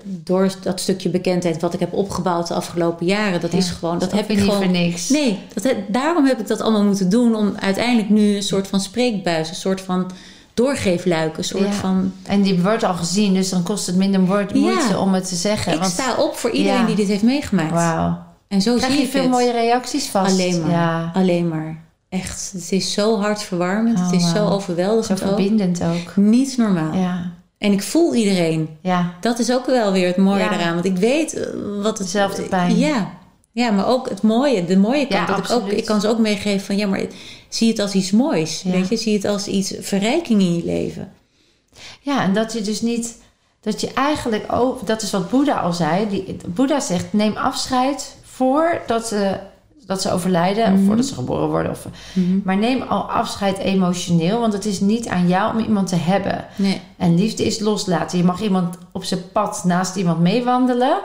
door dat stukje bekendheid wat ik heb opgebouwd de afgelopen jaren, dat is gewoon, dat heb ik niet gewoon voor niks. Nee, daarom heb ik dat allemaal moeten doen om uiteindelijk nu een soort van spreekbuis, een soort van doorgeefluik, een soort van. En die wordt al gezien, dus dan kost het minder moeite om het te zeggen. Ik sta op voor iedereen die dit heeft meegemaakt. Wauw. En zo krijg je veel mooie reacties vast. Alleen maar. Ja. Alleen maar. Echt. Het is zo hartverwarmend. Het is zo overweldigend. Zo verbindend ook. Niet normaal. Ja. En ik voel iedereen. Ja. Dat is ook wel weer het mooie eraan. Want ik weet wat het... Dezelfde pijn. Ja. Ja, maar ook het mooie. De mooie kant. Ja, dat ik kan ze ook meegeven van... Ja, maar zie het als iets moois. Ja. Weet je? Zie het als iets verrijking in je leven. Ja, en dat je dus niet... Dat je eigenlijk... Oh, dat is wat Boeddha al zei. Boeddha zegt, neem afscheid... Voordat ze overlijden, of voordat ze geboren worden. Maar neem al afscheid emotioneel, want het is niet aan jou om iemand te hebben. Nee. En liefde is loslaten. Je mag iemand op zijn pad naast iemand meewandelen.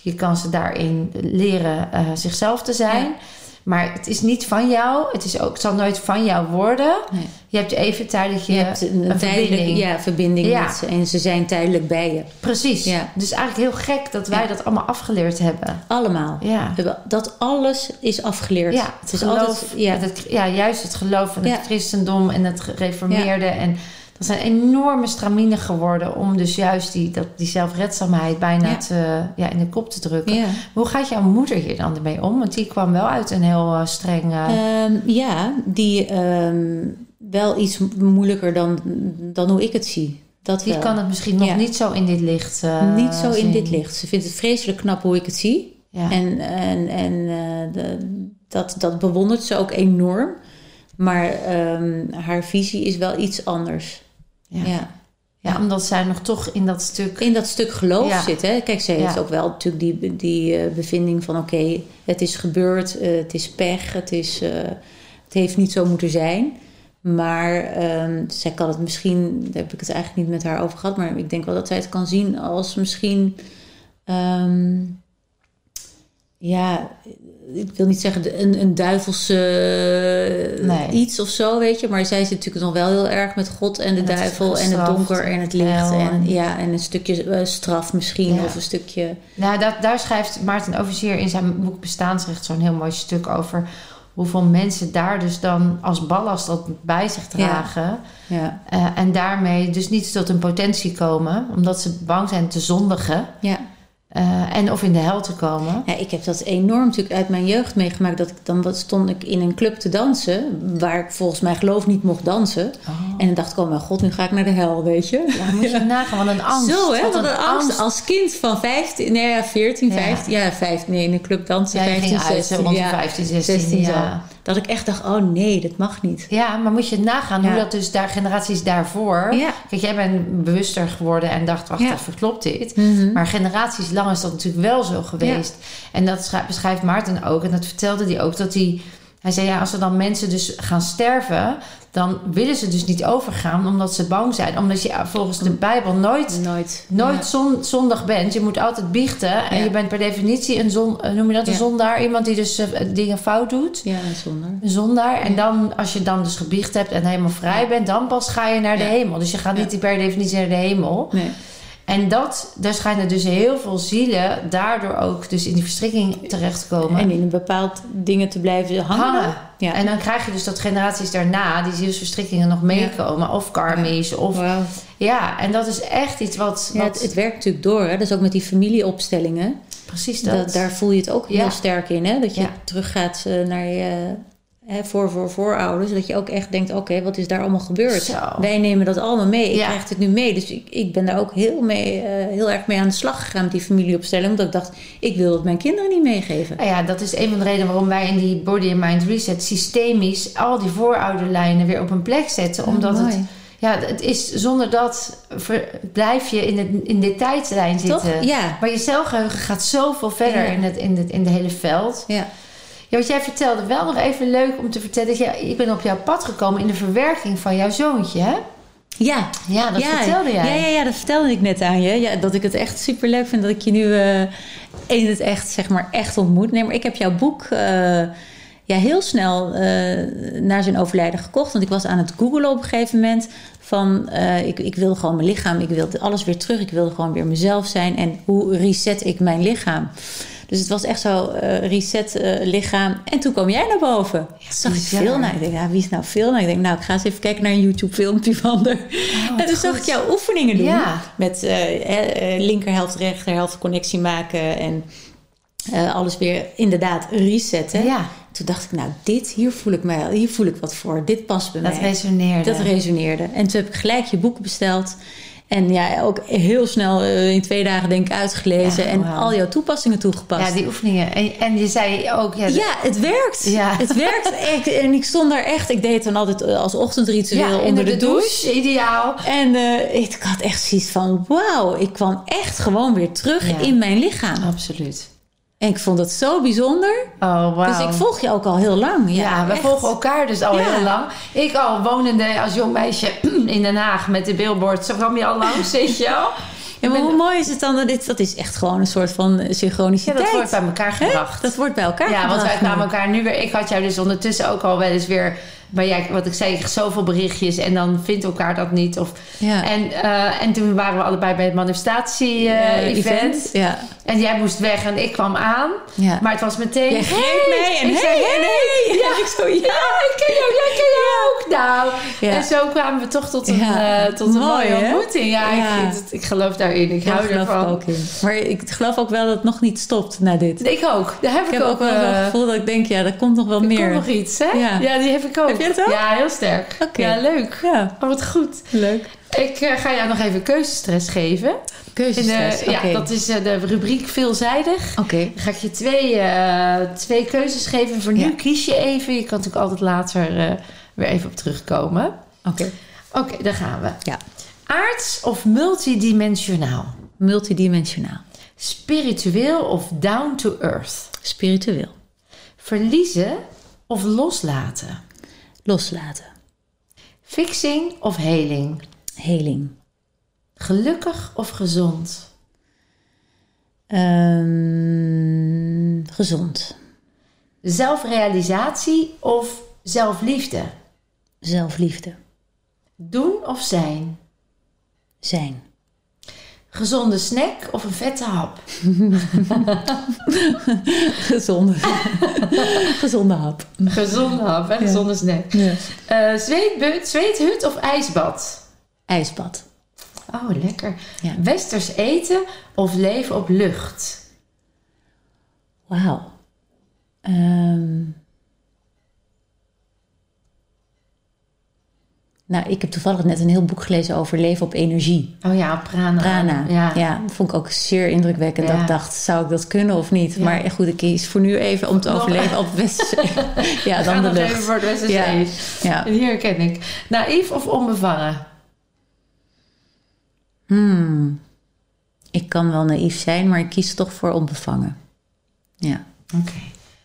Je kan ze daarin leren zichzelf te zijn. Ja. Maar het is niet van jou. Het zal nooit van jou worden. Nee. Je hebt even tijdelijk een verbinding. Ja, verbinding met ze. En ze zijn tijdelijk bij je. Precies. Ja. Dus eigenlijk heel gek dat wij dat allemaal afgeleerd hebben. Allemaal. Ja. Dat alles is afgeleerd. Ja, het is geloof, altijd, juist het geloof en het christendom en het gereformeerde. Ja. En dat zijn enorme straminen geworden om dus juist die zelfredzaamheid bijna in de kop te drukken. Ja. Hoe gaat jouw moeder hier dan ermee om? Want die kwam wel uit een heel streng... wel iets moeilijker dan hoe ik het zie. Die kan het misschien nog niet zo in dit licht niet zo zien. In dit licht. Ze vindt het vreselijk knap hoe ik het zie. Ja. En dat bewondert ze ook enorm. Maar haar visie is wel iets anders. Ja, omdat zij nog toch in dat stuk geloof zit. Hè? Kijk, zij heeft ook wel natuurlijk die bevinding van... oké, het is gebeurd, het is pech, het heeft niet zo moeten zijn. Maar zij kan het misschien... Daar heb ik het eigenlijk niet met haar over gehad... maar ik denk wel dat zij het kan zien als misschien... ik wil niet zeggen een duivelse iets of zo, weet je. Maar zij zit natuurlijk nog wel heel erg met God en de duivel en het donker en het licht. En een stukje straf misschien of een stukje... Nou, daar schrijft Maarten Oversier in zijn boek Bestaansrecht zo'n heel mooi stuk over... hoeveel mensen daar dus dan als ballast dat bij zich dragen. Ja. En daarmee dus niet tot hun potentie komen. Omdat ze bang zijn te zondigen. Ja. En of in de hel te komen. Ja, ik heb dat enorm natuurlijk uit mijn jeugd meegemaakt. Stond ik in een club te dansen. Waar ik volgens mijn geloof niet mocht dansen. Oh. En dan dacht ik, oh mijn god, nu ga ik naar de hel, weet je. Ja, moet je nagaan, wat een angst. Zo, hè, wat een angst. Als kind van 15. Nee, in een club dansen, 15, 16. Rond 15, 16 jaar. Dat ik echt dacht, oh nee, dat mag niet. Ja, maar moet je nagaan hoe dat dus daar generaties daarvoor... Ja. Kijk, jij bent bewuster geworden en dacht, wacht, even, klopt dit? Mm-hmm. Maar generaties lang is dat natuurlijk wel zo geweest. Ja. En dat beschrijft Maarten ook. En dat vertelde hij ook, dat hij zei, als er dan mensen dus gaan sterven... dan willen ze dus niet overgaan omdat ze bang zijn. Omdat je volgens de Bijbel nooit zondig bent. Je moet altijd biechten. En je bent per definitie een zondaar. Iemand die dus dingen fout doet. Ja, een zondaar. En dan, als je dan dus gebiecht hebt en helemaal vrij bent... dan pas ga je naar de hemel. Dus je gaat niet per definitie naar de hemel. Nee. En daar schijnen dus heel veel zielen... daardoor ook dus in die verstrikking terechtkomen. En in een bepaald dingen te blijven hangen. Ja. En dan krijg je dus dat generaties daarna... die zielsverstrikkingen nog meekomen. Of karmisch. Of, en dat is echt iets wat... Ja, het werkt natuurlijk door. Hè? Dat is ook met die familieopstellingen. Precies dat. Daar voel je het ook heel sterk in. Hè? Dat je teruggaat naar je... voorouders, dat je ook echt denkt... oké, wat is daar allemaal gebeurd? Zo. Wij nemen dat allemaal mee. Ik krijg het nu mee. Dus ik ben daar ook heel erg mee aan de slag gegaan... met die familieopstelling. Omdat ik dacht, ik wil het mijn kinderen niet meegeven. Nou ja, dat is een van de redenen waarom wij in die Body and Mind Reset... systemisch al die voorouderlijnen weer op een plek zetten. Omdat het... Ja, het is zonder dat blijf je in de tijdlijn zitten. Toch? Ja. Maar je celgeheugen gaat zoveel verder in het hele veld... Ja. Ja, want jij vertelde wel nog even leuk om te vertellen... dat ik ben op jouw pad gekomen in de verwerking van jouw zoontje, hè? Ja. Ja, dat vertelde jij. Ja, dat vertelde ik net aan je. Ja, dat ik het echt superleuk vind dat ik je nu in het echt, zeg maar, echt ontmoet. Nee, maar ik heb jouw boek... ja, heel snel naar zijn overlijden gekocht. Want ik was aan het googelen op een gegeven moment. Van ik wil gewoon mijn lichaam. Ik wilde alles weer terug. Ik wilde gewoon weer mezelf zijn. En hoe reset ik mijn lichaam? Dus het was echt zo reset lichaam. En toen kwam jij naar boven. Ja, toen zag ik Vilna. Ik denk, ja, wie is nou Vilna? Ik denk, nou, ik ga eens even kijken naar een YouTube filmpje van haar. Oh, en toen zag ik jouw oefeningen doen. Ja. Met linkerhelft, rechterhelft, connectie maken. En alles weer inderdaad resetten. Ja. Toen dacht ik, nou, hier voel ik wat voor. Dit past bij mij. Dat resoneerde. En toen heb ik gelijk je boek besteld. En ja, ook heel snel in 2 dagen denk ik uitgelezen. Ja, en al jouw toepassingen toegepast. Ja, die oefeningen. En je zei ook... Ja, het werkt. Ja. Het werkt. En ik stond daar echt... Ik deed het dan altijd als ochtendritueel onder de douche. Ideaal. En ik had echt zoiets van... Wauw, ik kwam echt gewoon weer terug in mijn lichaam. Absoluut. En ik vond dat zo bijzonder. Oh, wow. Dus ik volg je ook al heel lang. Ja, we volgen elkaar dus al heel lang. Ik al wonende als jong meisje in Den Haag met de billboard. Zo kwam je al langs, zit je al. Ja, maar hoe mooi is het dan? Dat is echt gewoon een soort van synchroniciteit. Ja, dat wordt bij elkaar gebracht. Hè? Dat wordt bij elkaar gebracht. Ja, want wij kwamen elkaar nu weer... Ik had jou dus ondertussen ook al wel eens weer... Maar ja, wat ik zei, zoveel berichtjes en dan vindt elkaar dat niet. Of, en toen waren we allebei bij het manifestatie-event. Ja. En jij moest weg en ik kwam aan. Ja. Maar het was meteen... Jij greep mee en ik zei hey. Ja. En ik zo, ik ken jou, jij ken jou ook. Nou. Ja. En zo kwamen we toch tot een mooie ontmoeting. Ja. Ik geloof daarin. Ik hou ervan. Ook in. Maar ik geloof ook wel dat het nog niet stopt na dit. Ik ook. Daar heb ik ook wel het gevoel dat ik denk, ja, er komt nog wel meer. Er komt nog iets, hè? Ja, die heb ik ook. Ja, heel sterk. Okay. Ja, leuk. Ja. Oh, wat goed. Leuk. Ik ga jou nog even keuzestress geven. Keuzestress, oké. Ja, dat is de rubriek veelzijdig. Oké. Dan ga ik je twee keuzes geven. Voor nu kies je even. Je kan natuurlijk altijd later weer even op terugkomen. Oké, daar gaan we. Ja. Aards of multidimensionaal? Multidimensionaal. Spiritueel of down to earth? Spiritueel. Verliezen of loslaten? Loslaten. Fixing of heling? Heling. Gelukkig of gezond? Gezond. Zelfrealisatie of zelfliefde? Zelfliefde. Doen of zijn? Zijn. Gezonde snack of een vette hap? Gezonde hap. Gezonde hap en gezonde snack. Ja. Zweethut of ijsbad? Ijsbad. Oh, lekker. Ja. Westers eten of leven op lucht? Wauw. Nou, ik heb toevallig net een heel boek gelezen over leven op energie. Oh ja, prana. Prana, ja. Dat vond ik ook zeer indrukwekkend. Ja. Dat ik dacht, zou ik dat kunnen of niet? Ja. Maar goed, ik kies voor nu even om te overleven op Westerse. Ja, dan de lucht. Even voor het Westerse. Ja. Hier ken ik. Naïef of onbevangen? Ik kan wel naïef zijn, maar ik kies toch voor onbevangen. Ja. Oké.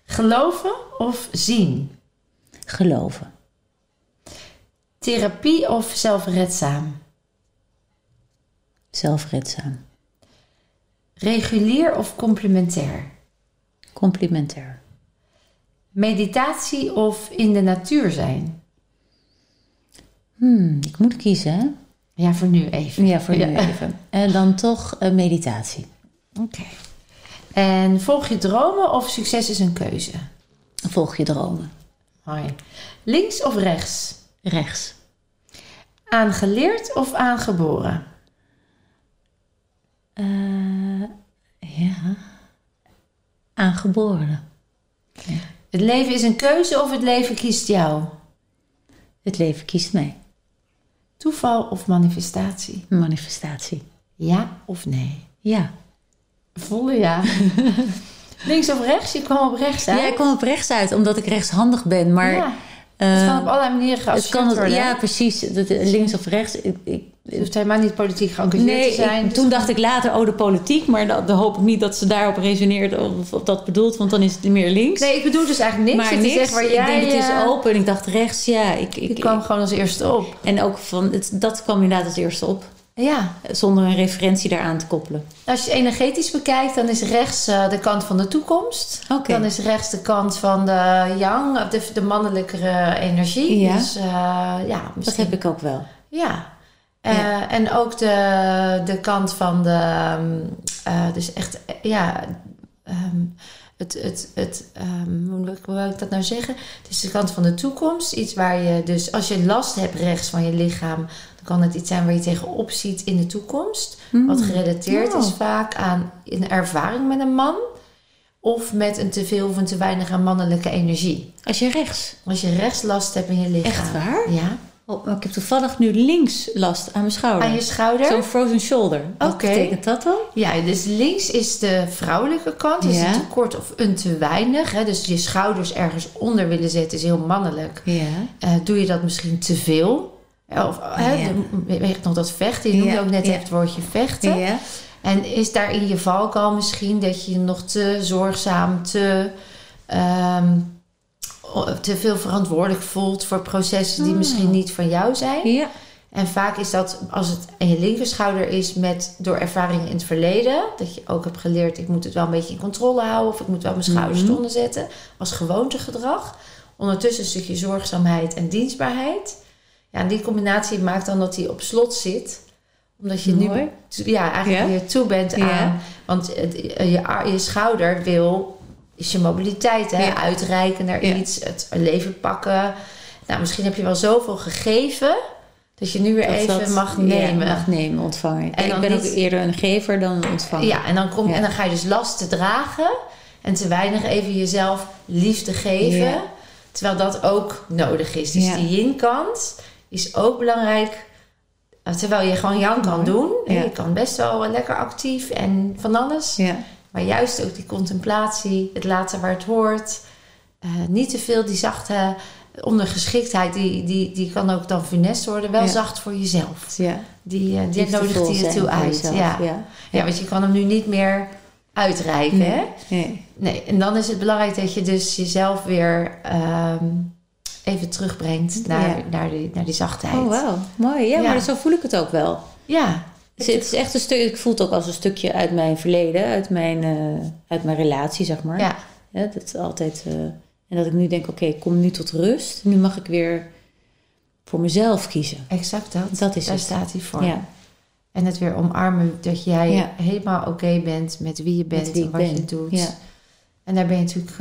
Geloven of zien? Geloven. Therapie of zelfredzaam? Zelfredzaam. Regulier of complementair? Complementair. Meditatie of in de natuur zijn? Ik moet kiezen, hè? Ja, voor nu even. En dan toch meditatie. Oké. En volg je dromen of succes is een keuze? Volg je dromen. Hoi. Links of rechts? Rechts. Aangeleerd of aangeboren? Aangeboren. Ja. Het leven is een keuze of het leven kiest jou? Het leven kiest mij. Toeval of manifestatie? Manifestatie. Ja of nee? Ja. Volle ja. Links of rechts? Je kwam op rechts uit? Ja, ik kwam op rechts uit omdat ik rechtshandig ben, maar... Ja. Het kan op allerlei manieren geassocieerd worden. Ja, precies. Links of rechts. Het hoeft helemaal niet politiek geëngageerd te zijn. Toen dacht ik later, de politiek. Maar dan hoop ik niet dat ze daarop resoneert of op dat bedoelt. Want dan is het meer links. Nee, ik bedoel dus eigenlijk niks. Maar het niks. Is waar jij, ik denk, het is open. En ik dacht rechts, Ik kwam gewoon als eerste op. En ook dat kwam inderdaad als eerste op. Ja. Zonder een referentie daaraan te koppelen. Als je energetisch bekijkt, dan is rechts de kant van de toekomst. Okay. Dan is rechts de kant van de yang, de mannelijkere energie. Ja. Dus, ja, dat heb ik ook wel. Ja. Ja. En ook de kant van de... dus echt, ja... hoe wil ik dat nou zeggen? Het is de kant van de toekomst. Iets waar je dus... Als je last hebt rechts van je lichaam... dan kan het iets zijn waar je tegenop ziet in de toekomst. Mm. Wat gerelateerd is vaak aan een ervaring met een man. Of met een teveel of een te weinig aan mannelijke energie. Als je rechts last hebt in je lichaam. Echt waar? Ja. Oh, ik heb toevallig nu links last aan mijn schouder. Aan je schouder? Zo'n frozen shoulder. Wat betekent dat dan? Ja, dus links is de vrouwelijke kant. Dus een tekort of een te weinig. Hè? Dus je schouders ergens onder willen zetten is heel mannelijk. Ja. Doe je dat misschien te veel? Of weet nog dat vechten. Je noemde ook net het woordje vechten. Ja. En is daar in je valkuil misschien dat je nog te zorgzaam, te veel verantwoordelijk voelt voor processen die misschien niet van jou zijn. Ja. En vaak is dat, als het aan je linkerschouder is, door ervaringen in het verleden. Dat je ook hebt geleerd, ik moet het wel een beetje in controle houden. Of ik moet wel mijn schouders eronder zetten. Als gewoontegedrag. Ondertussen een stukje zorgzaamheid en dienstbaarheid. Ja, en die combinatie maakt dan dat hij op slot zit. Omdat je nu eigenlijk weer toe bent aan. Want je schouder wil... is je mobiliteit, hè? Ja. Uitreiken naar iets, het leven pakken. Nou, misschien heb je wel zoveel gegeven... dat je nu weer dat mag nemen. Ja, mag nemen, ontvangen. En ik ben ook eerder een gever dan een ontvanger. Ja, en dan ga je dus lasten dragen... en te weinig even jezelf liefde geven. Ja. Terwijl dat ook nodig is. Dus die yin-kant is ook belangrijk... terwijl je gewoon yang kan doen. Ja. Je kan best wel lekker actief en van alles... Ja. Maar juist ook die contemplatie, het laten waar het hoort. Niet te veel die zachte ondergeschiktheid. Die kan ook dan funest worden. Wel zacht voor jezelf. Ja. Die nodigt je toe uit. Ja, want je kan hem nu niet meer uitreiken. Nee. Hè? Nee. En dan is het belangrijk dat je dus jezelf weer... even terugbrengt naar die zachtheid. Oh, wauw. Mooi. Ja, maar zo voel ik het ook wel. Ja. Dus het is echt een stuk, ik voel het ook als een stukje uit mijn verleden, uit mijn relatie, zeg maar. Ja. Ja, dat is altijd, en dat ik nu denk, oké, ik kom nu tot rust. Nu mag ik weer voor mezelf kiezen. Exact dat. Dat is daar het. Staat hij voor. Ja. En het weer omarmen dat jij helemaal oké bent met wie je bent en wat je doet. Ja. En daar ben je natuurlijk,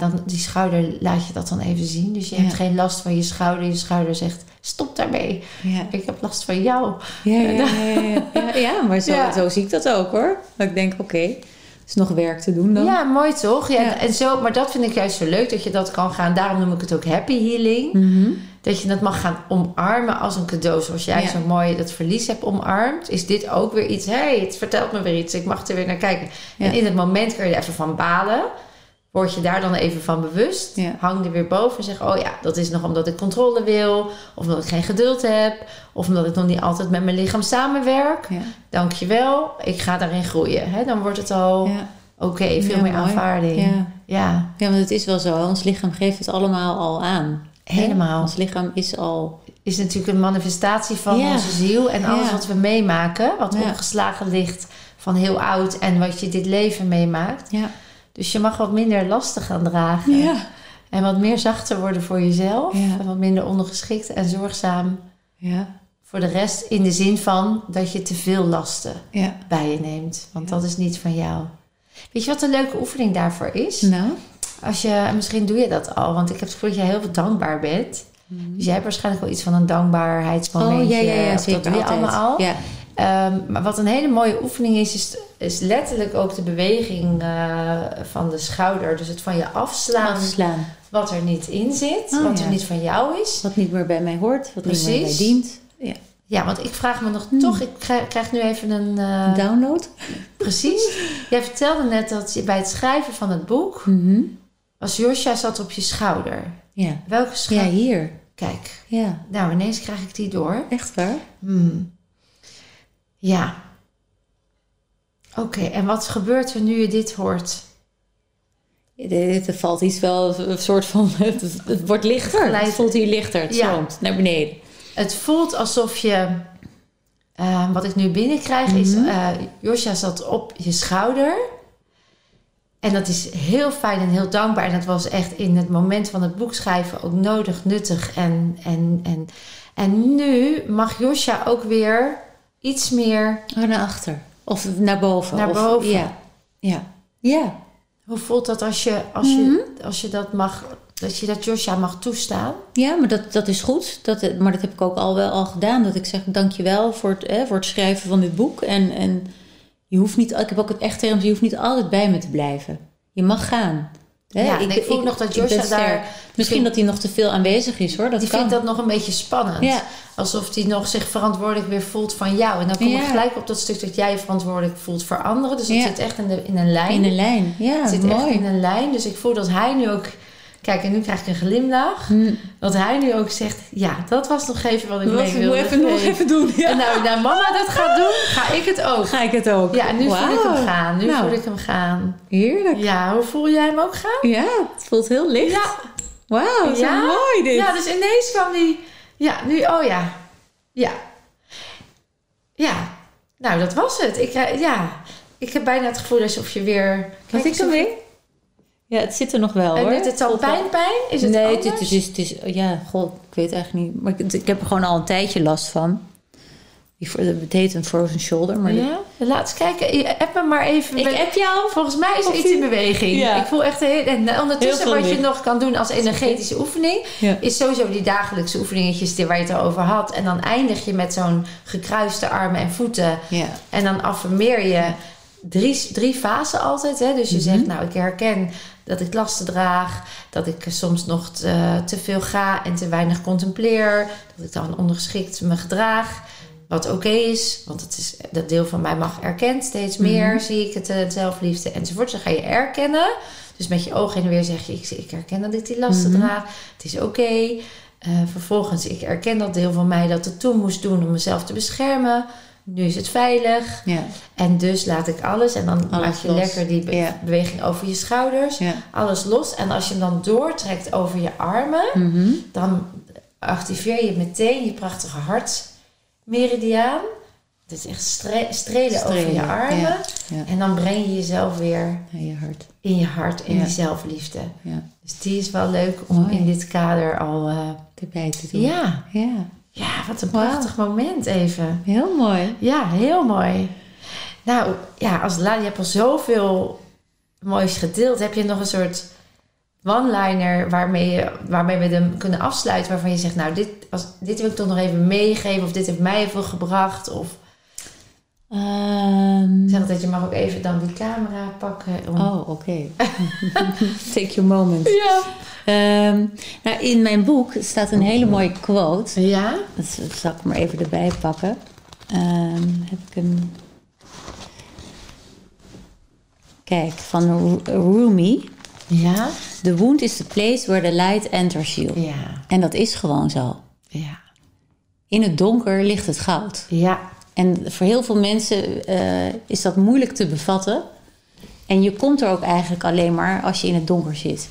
dan die schouder laat je dat dan even zien. Dus je hebt geen last van je schouder. Je schouder zegt... Stop daarmee. Ja. Ik heb last van jou. Ja, maar zo zie ik dat ook hoor. Dat ik denk, oké, er is nog werk te doen dan. Ja, mooi toch? Ja, ja. En zo, maar dat vind ik juist zo leuk dat je dat kan gaan. Daarom noem ik het ook happy healing. Mm-hmm. Dat je dat mag gaan omarmen als een cadeau. Zoals jij zo mooi dat verlies hebt omarmd. Is dit ook weer iets. Het vertelt me weer iets. Ik mag er weer naar kijken. Ja. En in het moment kun je er even van balen. Word je daar dan even van bewust. Ja. Hang er weer boven en zeg... dat is nog omdat ik controle wil. Of omdat ik geen geduld heb. Of omdat ik nog niet altijd met mijn lichaam samenwerk. Ja. Dankjewel. Ik ga daarin groeien. Hè? Dan wordt het al veel meer aanvaarding. Ja, want het is wel zo. Ons lichaam geeft het allemaal al aan. Helemaal. Hè? Ons lichaam is al... is natuurlijk een manifestatie van onze ziel. En alles wat we meemaken. Wat opgeslagen ligt van heel oud. En wat je dit leven meemaakt. Ja. Dus je mag wat minder lasten gaan dragen. Ja. En wat meer zachter worden voor jezelf. Ja. En wat minder ondergeschikt en zorgzaam voor de rest. In de zin van dat je te veel lasten bij je neemt. Want dat is niet van jou. Weet je wat een leuke oefening daarvoor is? Nou. Misschien doe je dat al. Want ik heb het gevoel dat jij heel veel dankbaar bent. Mm. Dus jij hebt waarschijnlijk wel iets van een dankbaarheidsmomentje. Of dat doe je allemaal al. Ja. Maar wat een hele mooie oefening is letterlijk ook de beweging van de schouder. Dus het van je afslaan. Wat er niet in zit, wat er niet van jou is. Wat niet meer bij mij hoort, wat niet meer bij mij dient. Ja, want ik vraag me nog toch... Ik krijg nu even een... download. Precies. Jij vertelde net dat je bij het schrijven van het boek... Mm-hmm. Als Joshua zat op je schouder. Ja. Welke schouder? Ja, hier. Kijk. Ja. Nou, ineens krijg ik die door. Echt waar? Ja. Oké, en wat gebeurt er nu je dit hoort? Er valt iets wel een soort van... Het wordt lichter. Het voelt hier lichter. Het stroomt naar beneden. Het voelt alsof je Wat ik nu binnenkrijg is... Joshua zat op je schouder. En dat is heel fijn en heel dankbaar. En dat was echt in het moment van het boekschrijven ook nodig, nuttig. En nu mag Joshua ook weer iets meer... naar achter. Of naar boven. Naar boven. Ja. Hoe voelt dat als je dat mag... Dat je dat Joshua mag toestaan? Ja, maar dat is goed. Maar dat heb ik ook al gedaan. Dat ik zeg, dankjewel voor het schrijven van dit boek. En je hoeft niet... Ik heb ook het echt term, je hoeft niet altijd bij me te blijven. Je mag gaan. Ja, ik voel nog dat Joshua daar... Misschien dat hij nog te veel aanwezig is, hoor. Die vindt dat nog een beetje spannend. Ja. Alsof hij nog zich verantwoordelijk weer voelt van jou. En dan kom ik gelijk op dat stuk dat jij je verantwoordelijk voelt voor anderen. Dus het zit echt in een lijn. In een lijn, ja. Het zit mooi echt in een lijn. Dus ik voel dat hij nu ook... Kijk, en nu krijg ik een glimlach. Dat hij nu ook zegt... Ja, dat was nog even wat ik mee wilde. Nog even doen. Ja. En nou mama dat gaat doen, ga ik het ook. Ja, en nu voel ik hem gaan. Heerlijk. Ja, hoe voel jij hem ook gaan? Ja, het voelt heel licht. Ja. Wauw, zo mooi dit. Ja, dus ineens kwam die... Ja, nu... Oh ja. Ja. Ja. Nou, dat was het. Ik heb bijna het gevoel alsof je weer... Wat ik ermee? Ja, het zit er nog wel, hoor. En is het al pijn? Is het anders? Nee, ik weet eigenlijk niet. Maar ik heb er gewoon al een tijdje last van. Het heet een frozen shoulder. Maar laat eens kijken. App me maar even. Ik app jou. Volgens mij is er iets in beweging. Ja. Ik voel echt... En ondertussen wat je nog kan doen als energetische oefening... Ja. Is sowieso die dagelijkse oefeningetjes waar je het al over had. En dan eindig je met zo'n gekruiste armen en voeten. Ja. En dan affirmeer je... Drie fasen altijd. Hè? Dus je zegt, nou, ik herken dat ik lasten draag. Dat ik soms nog te veel ga en te weinig contempleer. Dat ik dan ongeschikt me gedraag. Wat oké is. Want het is, dat deel van mij mag erkend. Steeds meer zie ik het zelfliefde enzovoort. Dan ga je erkennen. Dus met je ogen en weer zeg je, ik herken dat ik die lasten draag. Het is oké. Vervolgens, ik erken dat deel van mij dat het toen moest doen om mezelf te beschermen. Nu is het veilig. Ja. En dus laat ik alles. En dan alles maak je los. Lekker die beweging over je schouders. Ja. Alles los. En als je hem dan doortrekt over je armen. Dan activeer je meteen je prachtige hartmeridiaan. Dat is echt strelen over je armen. Ja. Ja. En dan breng je jezelf weer in je hart. In die zelfliefde. Ja. Dus die is wel leuk om in dit kader al erbij te doen. Ja. Ja, wat een prachtig moment even. Heel mooi. Ja, heel mooi. Nou, ja, je hebt al zoveel moois gedeeld. Heb je nog een soort one-liner waarmee we hem kunnen afsluiten... waarvan je zegt, nou, dit wil ik toch nog even meegeven... of dit heeft mij even gebracht, of... Zeg altijd, je mag ook even dan die camera pakken. Oh, oké. Take your moment. Ja. Nou, in mijn boek staat een hele mooie quote. Ja? Dat zal ik maar even erbij pakken. Heb ik hem... Kijk, van Rumi. Ja? The wound is the place where the light enters you. Ja. En dat is gewoon zo. Ja. In het donker ligt het goud. Ja. En voor heel veel mensen is dat moeilijk te bevatten. En je komt er ook eigenlijk alleen maar als je in het donker zit.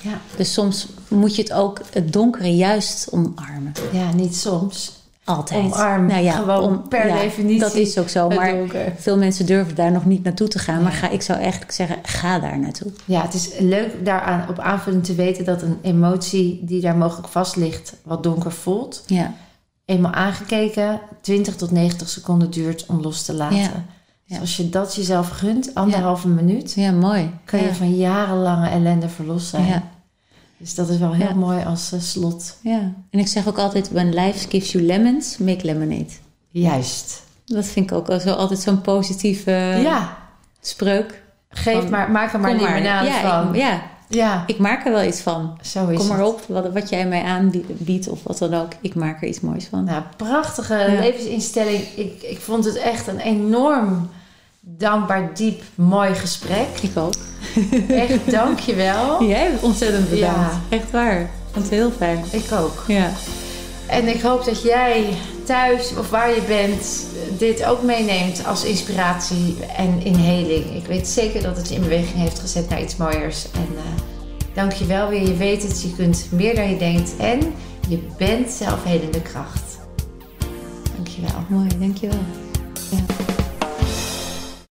Ja. Dus soms moet je het donkere juist omarmen. Ja, niet soms. Altijd. Omarm. Nou ja, gewoon per definitie. Dat is ook zo. Maar veel mensen durven daar nog niet naartoe te gaan. Ja. Maar ik zou eigenlijk zeggen, ga daar naartoe. Ja, het is leuk daaraan op aanvulling te weten... dat een emotie die daar mogelijk vast ligt wat donker voelt... Ja. Eenmaal aangekeken, 20 tot 90 seconden duurt om los te laten. Ja. Dus als je dat jezelf gunt, 1,5 minuut... Ja, mooi. Kan je van jarenlange ellende verlost zijn. Ja. Dus dat is wel heel mooi als slot. Ja. En ik zeg ook altijd, when life gives you lemons, make lemonade. Juist. Dat vind ik ook altijd zo'n positieve spreuk. Maak er maar limonade van. Ja, ik maak er wel iets van. Kom maar op, wat jij mij aanbiedt of wat dan ook. Ik maak er iets moois van. Nou, prachtige levensinstelling. Ik vond het echt een enorm dankbaar, diep, mooi gesprek. Ik ook. Echt, dank je wel. Jij bent ontzettend bedankt. Ja. Echt waar. Ik vond het heel fijn. Ik ook. Ja. En ik hoop dat jij thuis of waar je bent dit ook meeneemt als inspiratie en inhaling. Ik weet zeker dat het je in beweging heeft gezet naar iets mooiers. En dank je wel weer. Je weet het, je kunt meer dan je denkt en je bent zelfhelende kracht. Dank je. Dankjewel. Mooi, dankjewel. Ja.